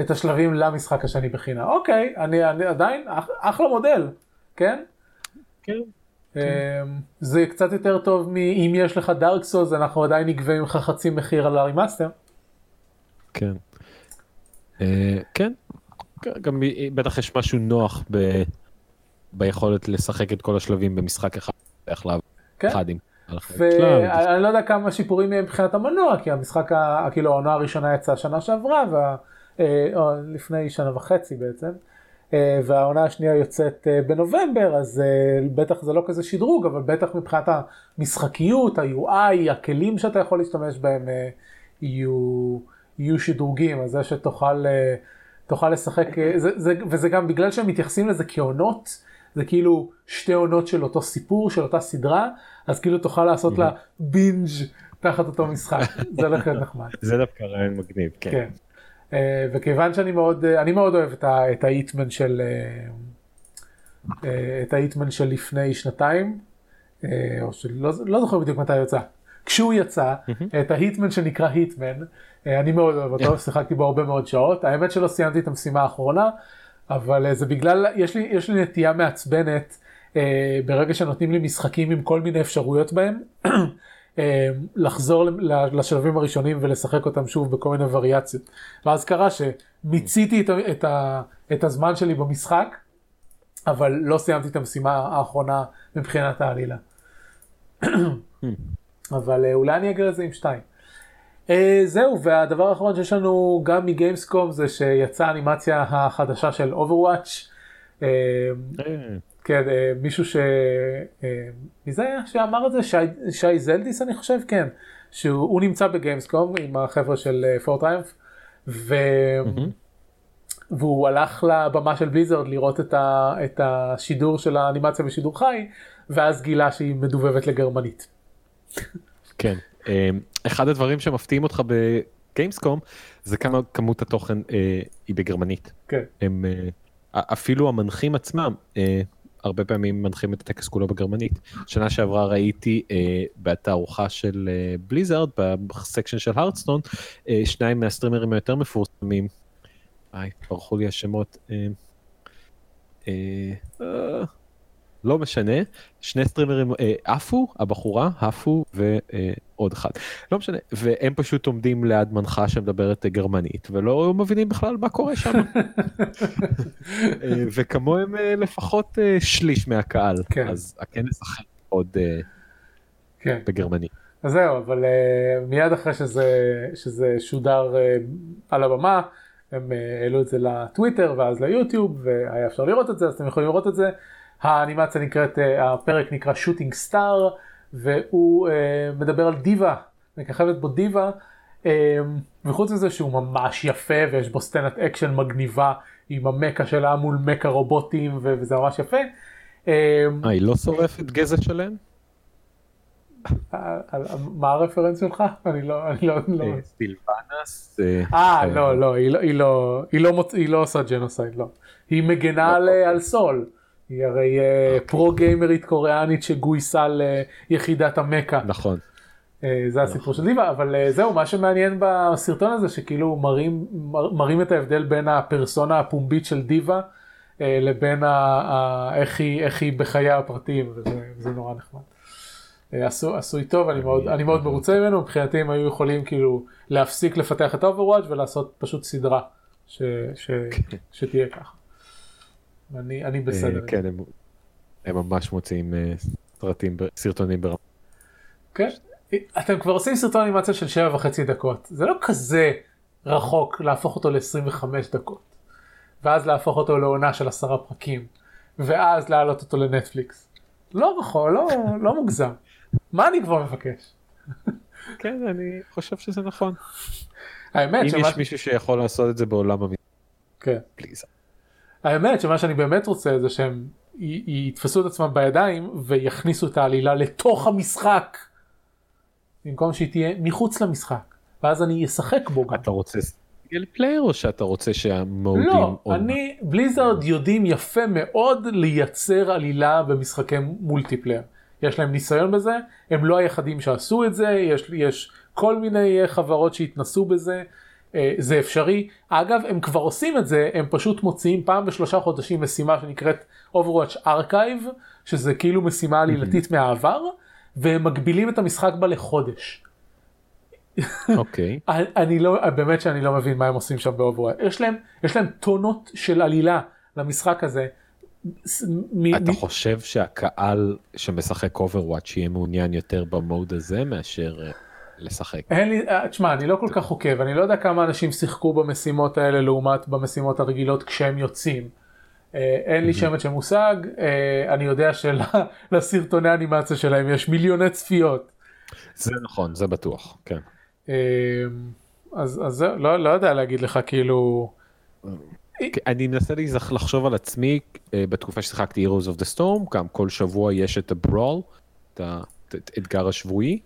את השלבים למשחק השני בחינה. אוקיי, אני, אני עדיין, אח, אחלה מודל, כן? כן. זה קצת יותר טוב מאם יש לך דארק סולס, אנחנו עדיין נגבים לך חצי מחיר על הרימאסטר. כן. כן. גם בטח יש משהו נוח ב, ביכולת לשחק את כל השלבים במשחק אחד, איך לעבוד אחד עם. ואני לא יודע כמה שיפורים יהיה מבחינת המנוע, כי המשחק, כאילו העונה הראשונה יצאה שנה שעברה, וה... או לפני שנה וחצי בעצם, והעונה השנייה יוצאת בנובמבר, אז בטח זה לא כזה שדרוג, אבל בטח מבחינת המשחקיות, ה-יו איי, הכלים שאתה יכול להשתמש בהם יהיו, יהיו שדרוגים, אז זה שתוכל תוכל לשחק, זה, זה, וזה גם בגלל שהם מתייחסים לזה כעונות, זה כאילו שתי עונות של אותו סיפור, של אותה סדרה, אז כאילו תוכל לעשות לה בינג' תחת אותו משחק, זה הולך להיות נחמד. זה דווקא רעיון מגניב, כן. כן. וכיוון שאני מאוד, אני מאוד אוהב את ההיטמן של, את ההיטמן של לפני שנתיים, או שלא, לא זוכר בדיוק מתי יצא. כשהוא יצא, את ההיטמן שנקרא היטמן, אני מאוד אוהב אותו, שיחקתי בו הרבה מאוד שעות. האמת שלא סיימתי את המשימה האחרונה, אבל זה בגלל, יש לי, יש לי נטייה מעצבנת, ברגע שנותנים לי משחקים עם כל מיני אפשרויות בהם, לחזור לשלבים הראשונים ולשחק אותם שוב בכל מיני וריאציות. ואז קרה שמיציתי את, את, את הזמן שלי במשחק, אבל לא סיימתי את המשימה האחרונה מבחינת העלילה. אבל אולי אני אגר לזה עם שתיים. זהו, והדבר האחרון שיש לנו גם מגיימסקום זה שיצאה אנימציה החדשה של Overwatch. כן, מישהו ש... מי זה היה שאמר את זה? שי, שי זלדיס אני חושב, כן. שהוא נמצא בגיימסקום עם החבר'ה של פורטריימפ, ו... mm-hmm. והוא הלך לבמה של בליזרד לראות את, ה... את השידור של האנימציה בשידור חי, ואז גילה שהיא מדובבת לגרמנית. כן, אחד הדברים שמפתיעים אותך בגיימסקום, זה כמה כמות התוכן אה, היא בגרמנית. כן. הם, אה, אפילו המנחים עצמם, אה, הרבה פעמים מנחים את הטקס כולו בגרמנית. שנה שעברה ראיתי אה, בתערוכה של אה, בליזארד, בסקשן של הרדסטון, אה, שניים מהסטרימרים היותר מפורסמים. איי, פרחו לי השמות. אה, אה, אה, לא משנה. שני סטרימרים, אה, אפו, הבחורה, אפו ועוד אה, אחד. לא משנה. והם פשוט עומדים ליד מנחה שמדברת גרמנית, ולא מבינים בכלל מה קורה שם. וכמוהם לפחות שליש מהקהל. אז הכנס אחר עוד בגרמני. אז זהו, אבל מיד אחרי שזה שודר על הבמה, הם העלו את זה לטוויטר ואז ליוטיוב, והיה אפשר לראות את זה, אז אתם יכולים לראות את זה. האנימציה נקראת, הפרק נקרא שוטינג סטאר, והוא מדבר על דיבה, מככבת בו דיבה, וחוץ מזה שהוא ממש יפה, ויש בו סצנת אקשן מגניבה, עם המקה שלה מול מקה רובוטים, וזה ממש יפה. היא לא שורפת גזע שלהם? מה הרפרנס שלך? אני לא... סילבנס? אה, לא, לא, היא לא עושה ג'נוסייד, לא. היא מגנה על סול. היא הרי פרו-גיימרית קוריאנית שגויסה ליחידת המקה. נכון. זה הסיפור של דיבה, אבל זהו, מה שמעניין בסרטון הזה, שכאילו מראים את ההבדל בין הפרסונה הפומבית של דיבה, לבין איך היא בחיי הפרטיים, וזה נורא נחמד. עשוי טוב, אני מאוד מרוצה ממנו, מבחינתי הם היו יכולים כאילו להפסיק לפתח את Overwatch ולעשות פשוט סדרה שתהיה ככה. אני בסדר. כן, הם ממש מוצאים סרטונים ברמה. כן, אתם כבר עושים סרטון אנימציה של שבע וחצי דקות, זה לא כזה רחוק להפוך אותו ל-עשרים וחמש דקות, ואז להפוך אותו לעונה של עשרה פרקים, ואז להעלות אותו לנטפליקס. לא רחוק, לא מוגזם. מה אני כבר מבקש? כן, אני חושב שזה נכון. האמת שמה... אם יש מישהו שיכול לעשות את זה בעולם המ... כן. פליז. האמת שמה שאני באמת רוצה זה שהם יתפסו את עצמם בידיים ויכניסו את העלילה לתוך המשחק. במקום שהיא תהיה מחוץ למשחק. ואז אני אשחק בו גם. אתה רוצה... גל פלייר או שאתה רוצה שהמהודים... לא, אני, בליזארד יודעים יפה מאוד לייצר עלילה במשחקי מולטיפלייר. יש להם ניסיון בזה, הם לא היחדים שעשו את זה, יש, יש כל מיני חברות שהתנסו בזה, זה אפשרי. אגב, הם כבר עושים את זה, הם פשוט מוציאים פעם בשלושה חודשים משימה שנקראת Overwatch Archive, שזה כאילו משימה עלילתית מהעבר, והם מגבילים את המשחק בה לחודש. אוקיי. אני לא, באמת שאני לא מבין מה הם עושים שם באוברווייט. יש להם, יש להם טונות של עלילה למשחק הזה. אתה חושב שהקהל שמשחק אוברווייט שיהיה מעוניין יותר במוד הזה מאשר לשחק? אין לי, תשמע, אני לא כל כך חוקב, אני לא יודע כמה אנשים שיחקו במשימות האלה לעומת במשימות הרגילות כשהם יוצאים. אין לי שמץ של מושג, אני יודע שלסרטוני האנימציה שלהם יש מיליוני צפיות. זה נכון, זה בטוח, כן. אז, אז לא, לא יודע להגיד לך, כאילו... אני מנסה לחשוב על עצמי, בתקופה ששיחקתי Heroes of the Storm, גם כל שבוע יש את הברול, את האתגר השבועי,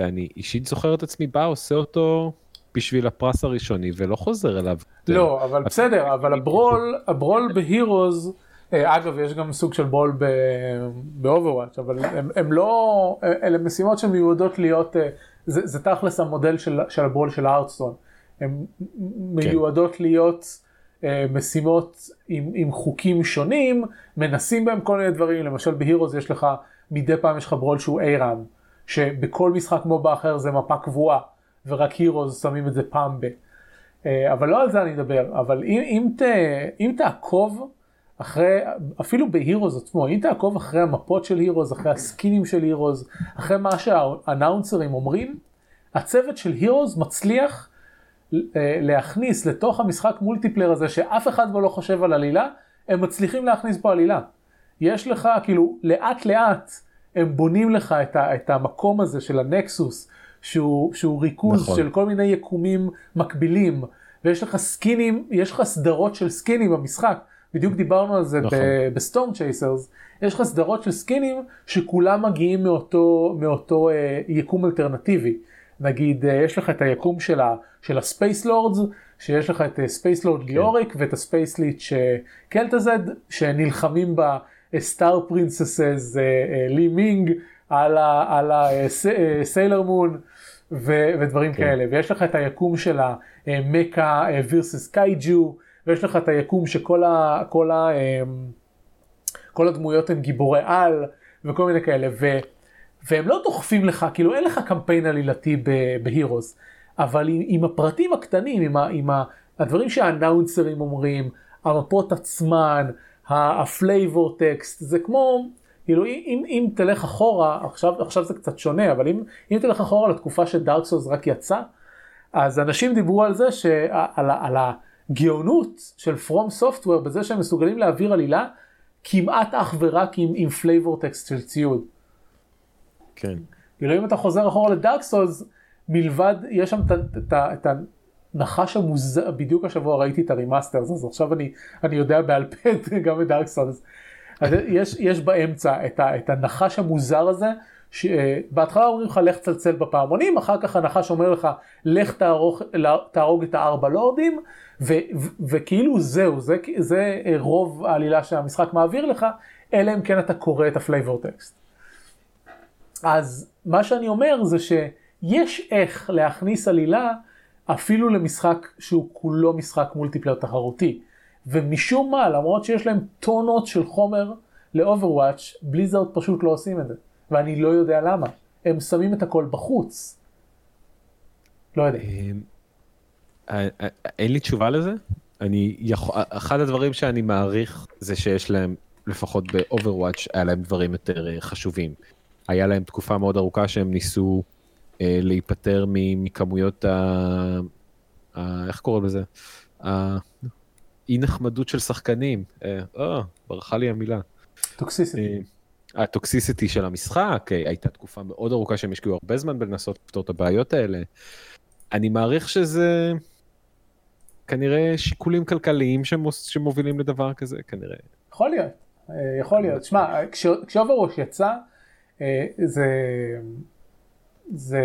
ואני אישית זוכר את עצמי בא, עושה אותו בשביל הפרס הראשוני, ולא חוזר אליו. לא, אבל בסדר, אבל הברול, הברול ב-Heroes, אגב, יש גם סוג של ברול ב-Overwatch, אבל הם, הם לא, אלה משימות שמיועדות להיות... זה, זה תכלס המודל של, של הברול של הארטסטון. הן מיועדות להיות אה, משימות עם, עם חוקים שונים, מנסים בהם כל מיני דברים. למשל בהירוס יש לך, מדי פעם יש לך ברול שהוא אירם, שבכל משחק כמו באחר זה מפה קבועה, ורק הירוס שמים את זה פעם ב. אה, אבל לא על זה אני אדבר, אבל אם, אם, ת, אם תעקוב אחרי, אפילו בהירוס עצמו, אם תעקוב אחרי המפות של הירוס, אחרי הסקינים של הירוס, אחרי מה שהאנאונסרים אומרים, הצוות של הירוס מצליח להכניס לתוך המשחק מולטיפלר הזה, שאף אחד בו לא חושב על עלילה, הם מצליחים להכניס בו עלילה. יש לך, כאילו, לאט לאט הם בונים לך את, ה, את המקום הזה של הנקסוס, שהוא, שהוא ריכוז נכון. של כל מיני יקומים מקבילים, ויש לך סקינים, יש לך סדרות של סקינים במשחק, בדיוק דיברנו על זה נכון. בסטורם צ'ייסרס, יש לך סדרות של סקינים שכולם מגיעים מאותו, מאותו אה, יקום אלטרנטיבי. נגיד, אה, יש לך את היקום שלה, של הספייס לורדס, שיש לך את ספייס לורד גיאוריק ואת הספייס ליט שקלטזד, שנלחמים בסטאר פרינססס אה, אה, לי מינג על, ה, על הסיילר אה, מון ו, ודברים כן. כאלה. ויש לך את היקום של המקה אה, versus קייג'ו, ויש לך את היקום שכל ה, כל ה, כל הדמויות הן גיבורי על, וכל מיני כאלה, ו, והם לא דוחפים לך, כאילו אין לך קמפיין עלילתי בהירוס, אבל עם, עם הפרטים הקטנים, עם, ה, עם ה, הדברים שהאנאונסרים אומרים, המפות עצמן, הפלייבור טקסט, זה כמו, כאילו, אם, אם תלך אחורה, עכשיו, עכשיו זה קצת שונה, אבל אם, אם תלך אחורה לתקופה שדארק סולס רק יצא, אז אנשים דיברו על זה, שעל, על הגאונות של From Software, בזה שהם מסוגלים להעביר עלילה, כמעט אך ורק עם, עם flavor text של ציוד. כן. כאילו, אם אתה חוזר אחורה לדארק סולס, מלבד, יש שם את הנחש המוזר, בדיוק השבוע ראיתי את הרימאסטר, אז עכשיו אני, אני יודע בעל פה גם את דארק סולס, אז יש, יש באמצע את, ה, את הנחש המוזר הזה, שבהתחלה אומרים לך לך צלצל בפעמונים, אחר כך הנחש אומר לך לך תערוך, תערוג את הארבע לורדים, ו, ו, וכאילו זהו, זה, זה רוב העלילה שהמשחק מעביר לך, אלא אם כן אתה קורא את הפלייבור טקסט. אז מה שאני אומר זה שיש איך להכניס עלילה אפילו למשחק שהוא כולו משחק מולטיפלייר תחרותי. ומשום מה, למרות שיש להם טונות של חומר לאוברוואץ', בליזארד פשוט לא עושים את זה. ואני לא יודע למה. הם שמים את הכל בחוץ. לא יודע. אין לי תשובה לזה. אחד הדברים שאני מעריך זה שיש להם, לפחות באוברוואץ', היה להם דברים יותר חשובים. היה להם תקופה מאוד ארוכה שהם ניסו להיפטר מכמויות ה... איך קוראים לזה? אי נחמדות של שחקנים. אה, ברכה לי המילה. טוקסיסיטי. הטוקסיסיטי של המשחק, הייתה תקופה מאוד ארוכה שהם השקיעו הרבה זמן בלנסות לפתור את הבעיות האלה. אני מעריך שזה כנראה שיקולים כלכליים שמובילים לדבר כזה, כנראה. יכול להיות, יכול להיות. שמע, כשאוברוואץ' יצא, זה... זה,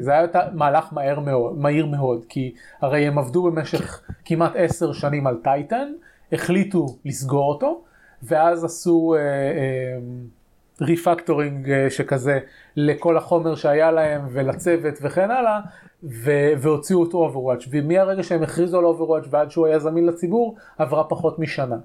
זה היה מהלך מהר מאוד, מהיר מאוד, כי הרי הם עבדו במשך כמעט עשר שנים על טייטן, החליטו לסגור אותו, ואז עשו אה, אה, ריפקטורינג אה, שכזה לכל החומר שהיה להם ולצוות וכן הלאה, ו- והוציאו אותו אוברוואץ', ומהרגע שהם הכריזו על אוברוואץ' ועד שהוא היה זמין לציבור, עברה פחות משנה.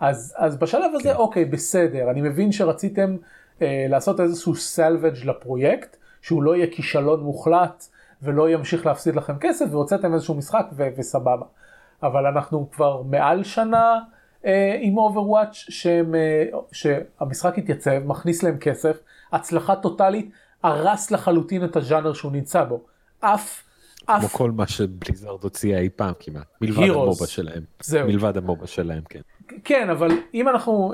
אז, אז בשלב הזה, כן. אוקיי, בסדר, אני מבין שרציתם אה, לעשות איזשהו סלווג' לפרויקט, שהוא לא יהיה כישלון מוחלט, ולא ימשיך להפסיד לכם כסף, והוצאתם איזשהו משחק ו- וסבבה. אבל אנחנו כבר מעל שנה אה, עם Overwatch, שהם, אה, שהמשחק התייצב, מכניס להם כסף, הצלחה טוטלית, הרס לחלוטין את הז'אנר שהוא נמצא בו. אף, אף... כמו כל מה שבליזארד הוציאה אי פעם כמעט. מלבד Heroes. המובה שלהם. זהו. מלבד המובה שלהם, כן. כן, אבל אם אנחנו...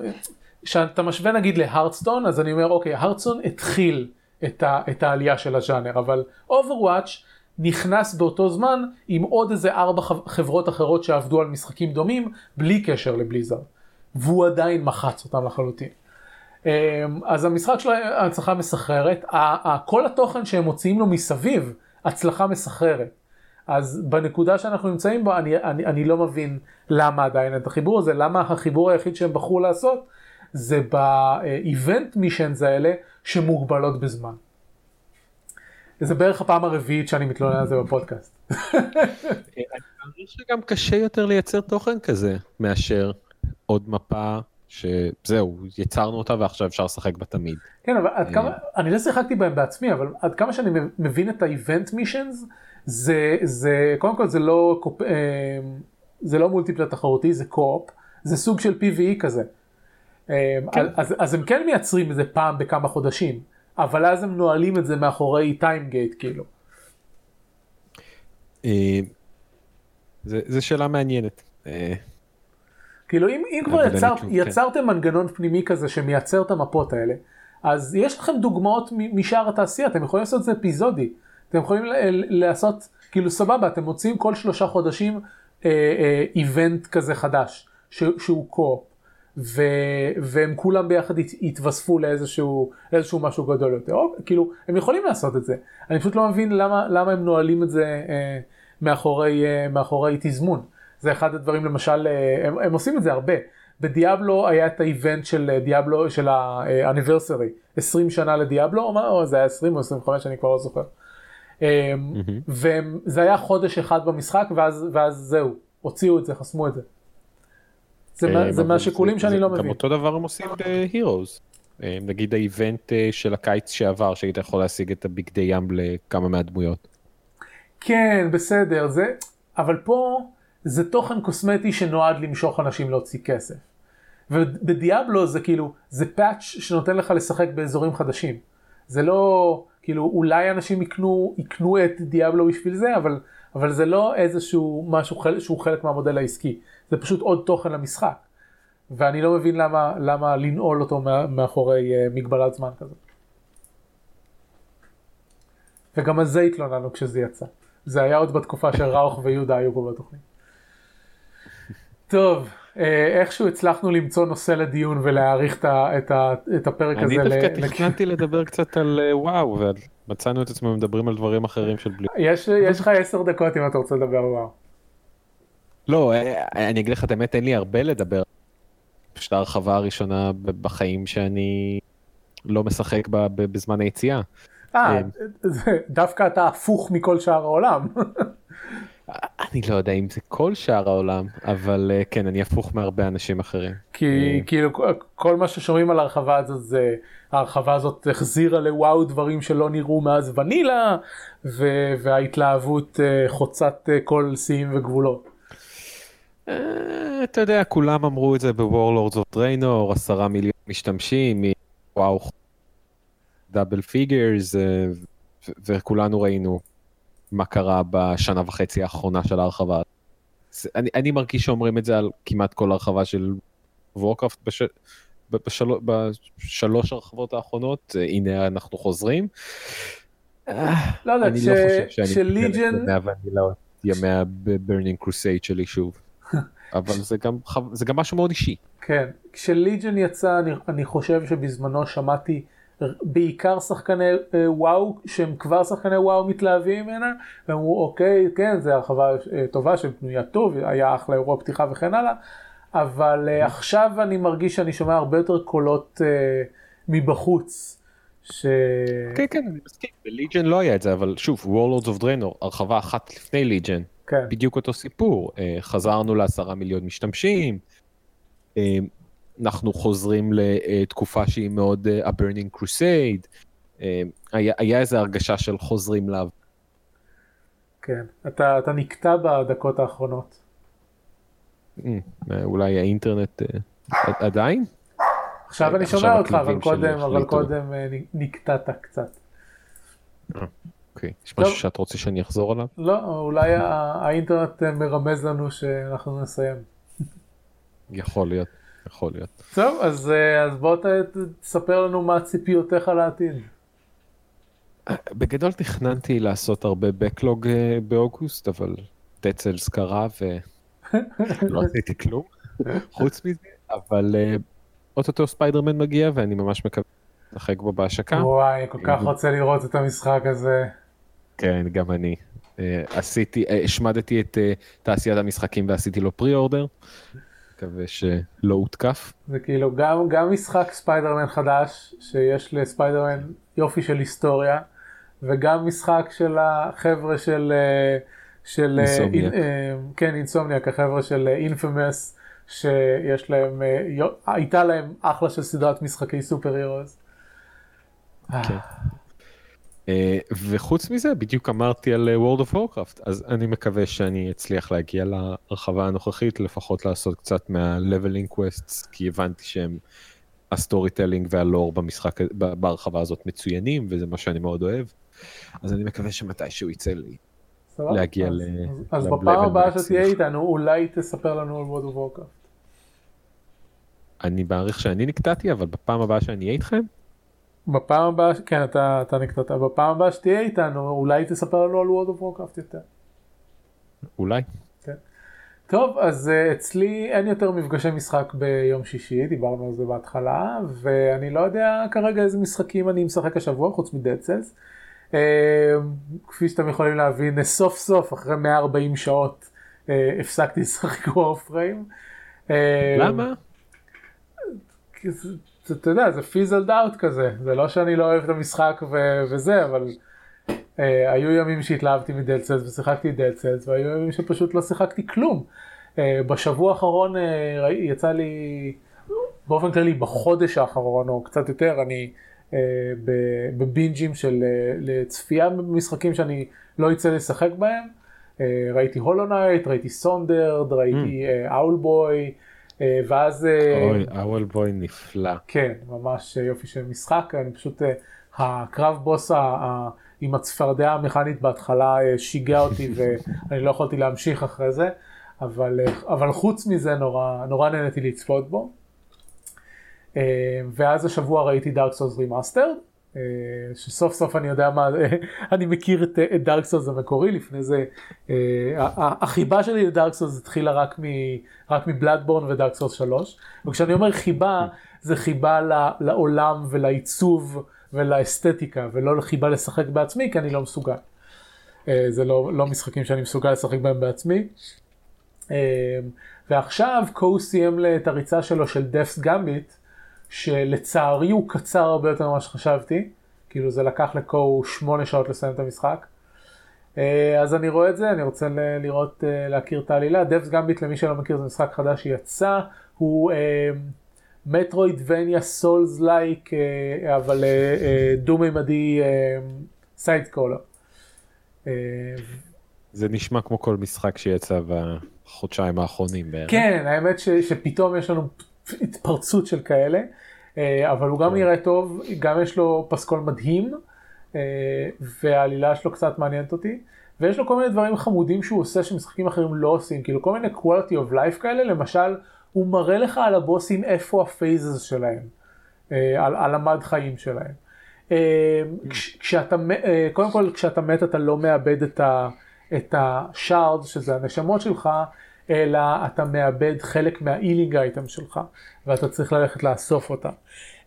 כשאתה משווה נגיד להרדסטון, אז אני אומר, אוקיי, הרדסטון התחיל... את, ה, את העלייה של הז'אנר, אבל Overwatch נכנס באותו זמן עם עוד איזה ארבע חברות אחרות שעבדו על משחקים דומים, בלי קשר לבליזארד, והוא עדיין מחץ אותם לחלוטין. אז המשחק שלו, הצלחה מסחררת, כל התוכן שהם מוציאים לו מסביב, הצלחה מסחררת. אז בנקודה שאנחנו נמצאים בו, אני, אני, אני לא מבין למה עדיין את החיבור הזה, למה החיבור היחיד שהם בחרו לעשות, זה באיבנט מישנס האלה, שמוגבלות בזמן. זה בערך הפעם הרביעית שאני מתלונן על זה בפודקאסט. אני חושב שגם קשה יותר לייצר תוכן כזה, מאשר עוד מפה שזהו, יצרנו אותה ועכשיו אפשר לשחק בה תמיד. כן, אבל עד כמה, אני לא שיחקתי בהם בעצמי, אבל עד כמה שאני מבין את ה-Event Missions, זה, זה, קודם כל זה לא, זה לא מולטיפלייר תחרותי, זה קו-אופ, זה סוג של פי וי אי כזה. כן. אז, אז הם כן מייצרים את זה פעם בכמה חודשים, אבל אז הם נועלים את זה מאחורי טיימגייט, כאילו. זה, זה שאלה מעניינת. כאילו, אם, אם כבר יצר, כן. יצרתם מנגנון פנימי כזה שמייצר את המפות האלה, אז יש לכם דוגמאות משאר התעשייה, אתם יכולים לעשות את זה אפיזודי, אתם יכולים לעשות, כאילו סבבה, אתם מוצאים כל שלושה חודשים אה, אה, איבנט כזה חדש, ש, שהוא קו-אופ. והם כולם ביחד התווספו לאיזשהו משהו גדול יותר. כאילו, הם יכולים לעשות את זה. אני פשוט לא מבין למה הם נועלים את זה מאחורי תזמון. זה אחד הדברים, למשל, הם עושים את זה הרבה. בדיאבלו היה את האיבנט של דיאבלו, של האניברסרי, עשרים שנה לדיאבלו, או זה היה עשרים או עשרים וחמש, אני כבר לא זוכר. וזה היה חודש אחד במשחק, ואז זהו, הוציאו את זה, חסמו את זה. זה מהשיקולים שאני לא מבין. גם אותו דבר הם עושים ב-Heroes. נגיד האיבנט של הקיץ שעבר, שהיית יכול להשיג את הבגדי ים לכמה מהדמויות. כן, בסדר. אבל פה זה תוכן קוסמטי שנועד למשוך אנשים להוציא כסף. ובדיאבלו זה כאילו, זה פאץ' שנותן לך לשחק באזורים חדשים. זה לא, כאילו, אולי אנשים יקנו, יקנו את דיאבלו בשביל זה, אבל, אבל זה לא איזשהו משהו שהוא חלק מהמודל העסקי. זה פשוט עוד תוכן למשחק. ואני לא מבין למה, למה לנעול אותו מאחורי מגבלת זמן כזה. וגם על זה התלוננו כשזה יצא. זה היה עוד בתקופה שרוח ויהודה היו פה בתוכנית. טוב, איכשהו הצלחנו למצוא נושא לדיון ולהעריך את הפרק הזה. אני דווקא תכננתי לדבר קצת על וואו, ומצאנו את עצמם מדברים על דברים אחרים של בלי. יש לך עשר דקות אם אתה רוצה לדבר על וואו. לא, אני אגיד לך, באמת אין לי הרבה לדבר. פשוט הרחבה הראשונה בחיים שאני לא משחק בזמן היציאה. אה, דווקא אתה הפוך מכל שאר העולם. אני לא יודע אם זה כל שאר העולם, אבל כן, אני הפוך מהרבה אנשים אחרים. כי כאילו כל מה ששומעים על הרחבה הזאת, זה הרחבה הזאת החזירה לוואו דברים שלא נראו מאז ונילה, וההתלהבות חוצת כל שיאים וגבולות. אתה יודע, כולם אמרו את זה ב-Warlords of Draenor, עשרה מיליון משתמשים, וואו, דאבל פיגרס, וכולנו ראינו מה קרה בשנה וחצי האחרונה של ההרחבה. אני, אני מרגיש שאומרים את זה על כמעט כל הרחבה של וורקראפט בש, בשל, בשלוש הרחבות האחרונות, הנה אנחנו חוזרים. לא יודע, אני ש... לא חושב שאני שליג'ן... מתגלת מהוונילה ימי הברנינג קרוסייד שלי שוב. אבל זה גם, זה גם משהו מאוד אישי. כן, כשליג'ן יצא, אני, אני חושב שבזמנו שמעתי בעיקר שחקני וואו, שהם כבר שחקני וואו מתלהבים ממנה, והם אמרו, אוקיי, כן, זה הרחבה טובה, שבנויה טוב, היה אחלה אירוע פתיחה וכן הלאה, אבל עכשיו אני מרגיש שאני שומע הרבה יותר קולות מבחוץ. כן, כן, אני מסכים, בליג'ן לא היה את זה, אבל שוב, Warlords of Draenor, הרחבה אחת לפני ליג'ן, בדיוק אותו סיפור, חזרנו לעשרה מיליון משתמשים, אנחנו חוזרים לתקופה שהיא מאוד uh, a burning crusade, uh, היה, היה איזו הרגשה של חוזרים לב. כן, אתה, אתה נקטע בדקות האחרונות. Mm, אולי האינטרנט uh, עדיין? עכשיו אני שומע אותך, אבל קודם, אבל קודם uh, נקטעת קצת. אוקיי, okay. יש משהו שאת רוצה שאני אחזור עליו? לא, אולי האינטרנט מרמז לנו שאנחנו נסיים. יכול להיות. יכול להיות. טוב, אז, אז בוא תספר לנו מה הציפיותיך על העתיד. בגדול תכננתי לעשות הרבה בקלוג באוגוסט, אבל Dead Cells קרה ולא עשיתי כלום חוץ מזה, אבל אוטוטו ספיידרמן מגיע ואני ממש מקווה לשחק בו בהשקה. וואי, אני כל כך רוצה לראות את המשחק הזה. כן, גם אני. עשיתי, השמדתי את תעשיית המשחקים ועשיתי לו פרי-אורדר. מקווה שלא הותקף. זה כאילו גם, גם משחק ספיידרמן חדש, שיש לספיידרמן יופי של היסטוריה, וגם משחק של החבר'ה של... של אינסומניאק. אה, כן, אינסומניאק, החבר'ה של אינפמס, שיש להם... אה, הייתה להם אחלה של סדרת משחקי סופר הירוס. כן. אה, וחוץ מזה, בדיוק אמרתי על World of Warcraft, אז אני מקווה שאני אצליח להגיע לרחבה הנוכחית, לפחות לעשות קצת מה-leveling quests, כי הבנתי שהם הסטוריטלינג והלור במשחק, ברחבה הזאת מצוינים, וזה מה שאני מאוד אוהב, אז אני מקווה שמתישהו יצא לי להגיע ל... אז בפעם הבאה שתהיה איתנו, אולי תספר לנו על World of Warcraft. אני מעריך שאני נקטעתי, אבל בפעם הבאה שאני אהיה איתכם, בפעם הבאה, כן, אתה, אתה נקטעת, בפעם הבאה שתהיה איתנו, אולי תספר לנו על World of Warcraft יותר. אולי. כן. טוב, אז אצלי אין יותר מפגשי משחק ביום שישי, דיברנו על זה בהתחלה, ואני לא יודע כרגע איזה משחקים אני משחק השבוע, חוץ מ-Dead Cells. אה, כפי שאתם יכולים להבין, סוף סוף, אחרי מאה וארבעים שעות, אה, הפסקתי לשחק וורפריים. אה, למה? כי זה... אתה יודע, זה פיזלד אאוט כזה, זה לא שאני לא אוהב את המשחק ו- וזה, אבל אה, היו ימים שהתלהבתי מדד סלס ושיחקתי דד סלס, והיו ימים שפשוט לא שיחקתי כלום. אה, בשבוע האחרון אה, יצא לי, באופן כללי בחודש האחרון או קצת יותר, אני אה, בבינג'ים של אה, צפייה במשחקים שאני לא יצא לשחק בהם. אה, ראיתי הולו נייט, ראיתי סונדרד, ראיתי mm. אה, אול בוי, ואז... אוי, אוול בוי נפלא. כן, ממש יופי של משחק. אני פשוט, הקרב בוס עם הצפרדיה המכנית בהתחלה שיגע אותי, ואני לא יכולתי להמשיך אחרי זה, אבל, אבל חוץ מזה נורא, נורא נהניתי לצפות בו. ואז השבוע ראיתי דארק סולס רימאסטרד, שסוף סוף אני יודע מה, אני מכיר את, את דארק סולס המקורי. לפני זה החיבה שלי לדארק סולס התחילה רק, מ, רק מבלאדבורן ודארק סולס שלוש, וכשאני אומר חיבה, זה חיבה לעולם ולעיצוב ולאסתטיקה, ולא חיבה לשחק בעצמי, כי אני לא מסוגל. זה לא, לא משחקים שאני מסוגל לשחק בהם בעצמי. ועכשיו קו סיים את הריצה שלו של דפס גמביט, שלצערי הוא קצר הרבה יותר ממה שחשבתי, כאילו זה לקח לקו שמונה שעות לסיים את המשחק. אז אני רואה את זה, אני רוצה לראות, להכיר את העלילה. דפס גמביט, למי שלא מכיר, זה משחק חדש שיצא, הוא מטרוידבניה סולס לייק, אבל דו-מימדי סייד קולר. זה נשמע כמו כל משחק שיצא בחודשיים האחרונים בערך. כן, האמת ש, שפתאום יש לנו התפרצות של כאלה, אבל הוא גם נראה טוב, גם יש לו פסקול מדהים, והעלילה שלו קצת מעניינת אותי, ויש לו כל מיני דברים חמודים שהוא עושה שמשחקים אחרים לא עושים, כאילו כל מיני quality of life כאלה. למשל, הוא מראה לך על הבוסים איפה הפייזז שלהם, על, על המד חיים שלהם. כש, כשאתה, קודם כל, כשאתה מת אתה לא מאבד את ה... את השארד, שזה הנשמות שלך, אלא אתה מאבד חלק מהאילינג אייטם שלך, ואתה צריך ללכת לאסוף אותה.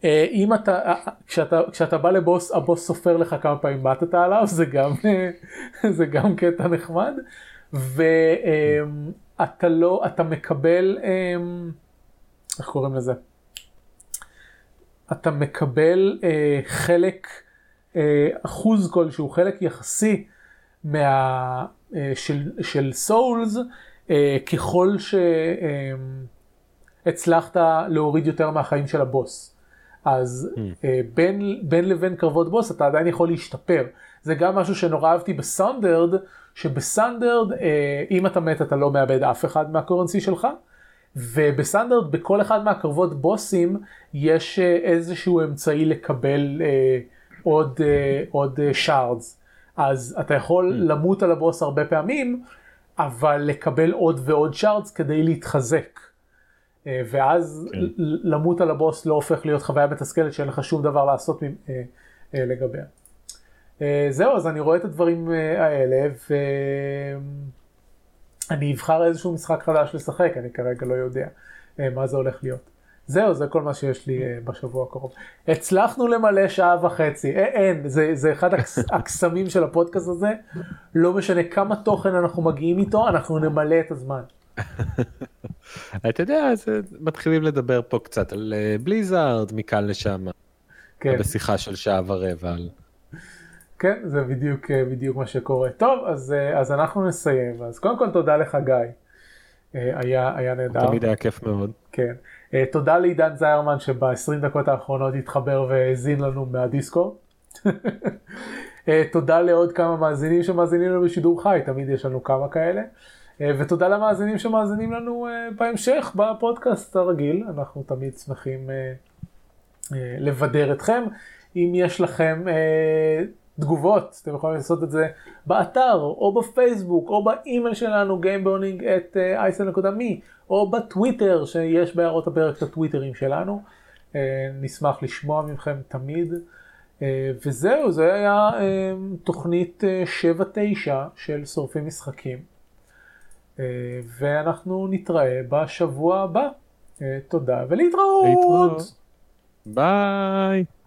אם אתה, כשאתה, כשאתה בא לבוס, הבוס סופר לך כמה פעמים מתת עליו, זה גם, זה גם קטע נחמד, ואתה לא, אתה מקבל, איך קוראים לזה? אתה מקבל חלק, אחוז כלשהו, חלק יחסי, מה, של, של סולס, ככל שהצלחת להוריד יותר מהחיים של הבוס. אז mm. בין, בין לבין קרבות בוס אתה עדיין יכול להשתפר. זה גם משהו שנורא אהבתי בסנדרד, שבסנדרד אם אתה מת אתה לא מאבד אף אחד מהקורנסי שלך, ובסנדרד בכל אחד מהקרבות בוסים יש איזשהו אמצעי לקבל עוד, עוד שארדס. אז אתה יכול mm. למות על הבוס הרבה פעמים, אבל לקבל עוד ועוד שארדס כדי להתחזק. ואז כן. למות על הבוס לא הופך להיות חוויה מתסכלת שאין לך שום דבר לעשות לגביה. זהו, אז אני רואה את הדברים האלה, ואני אבחר איזשהו משחק חדש לשחק, אני כרגע לא יודע מה זה הולך להיות. זהו, זה כל מה שיש לי בשבוע הקרוב. הצלחנו למלא שעה וחצי. אין, זה, זה אחד הקסמים של הפודקאסט הזה. לא משנה כמה תוכן אנחנו מגיעים איתו, אנחנו נמלא את הזמן. אתה יודע, מתחילים לדבר פה קצת על בליזארד, מכאן לשם. כן. בשיחה של שעה ורבע. כן, זה בדיוק, בדיוק מה שקורה. טוב, אז, אז אנחנו נסיים. אז קודם כל, תודה לך, גיא. היה, היה נהדר. תמיד היה כיף מאוד. כן. תודה לעידן זיירמן שב-עשרים דקות האחרונות התחבר והזין לנו מהדיסקו. תודה לעוד כמה מאזינים שמאזינים לנו בשידור חי, תמיד יש לנו כמה כאלה. ותודה למאזינים שמאזינים לנו בהמשך בפודקאסט הרגיל, אנחנו תמיד שמחים לבדר אתכם. אם יש לכם תגובות, אתם יכולים לעשות את זה באתר, או בפייסבוק, או באימייל שלנו, גיימבורנינג אט איסלנד דוט מי, או בטוויטר, שיש בהערות הפרק את הטוויטרים שלנו. נשמח לשמוע ממכם תמיד. וזהו, זה היה תוכנית שבע תשע של שורפים משחקים. ואנחנו נתראה בשבוע הבא. תודה ולהתראות! להתראות. ביי!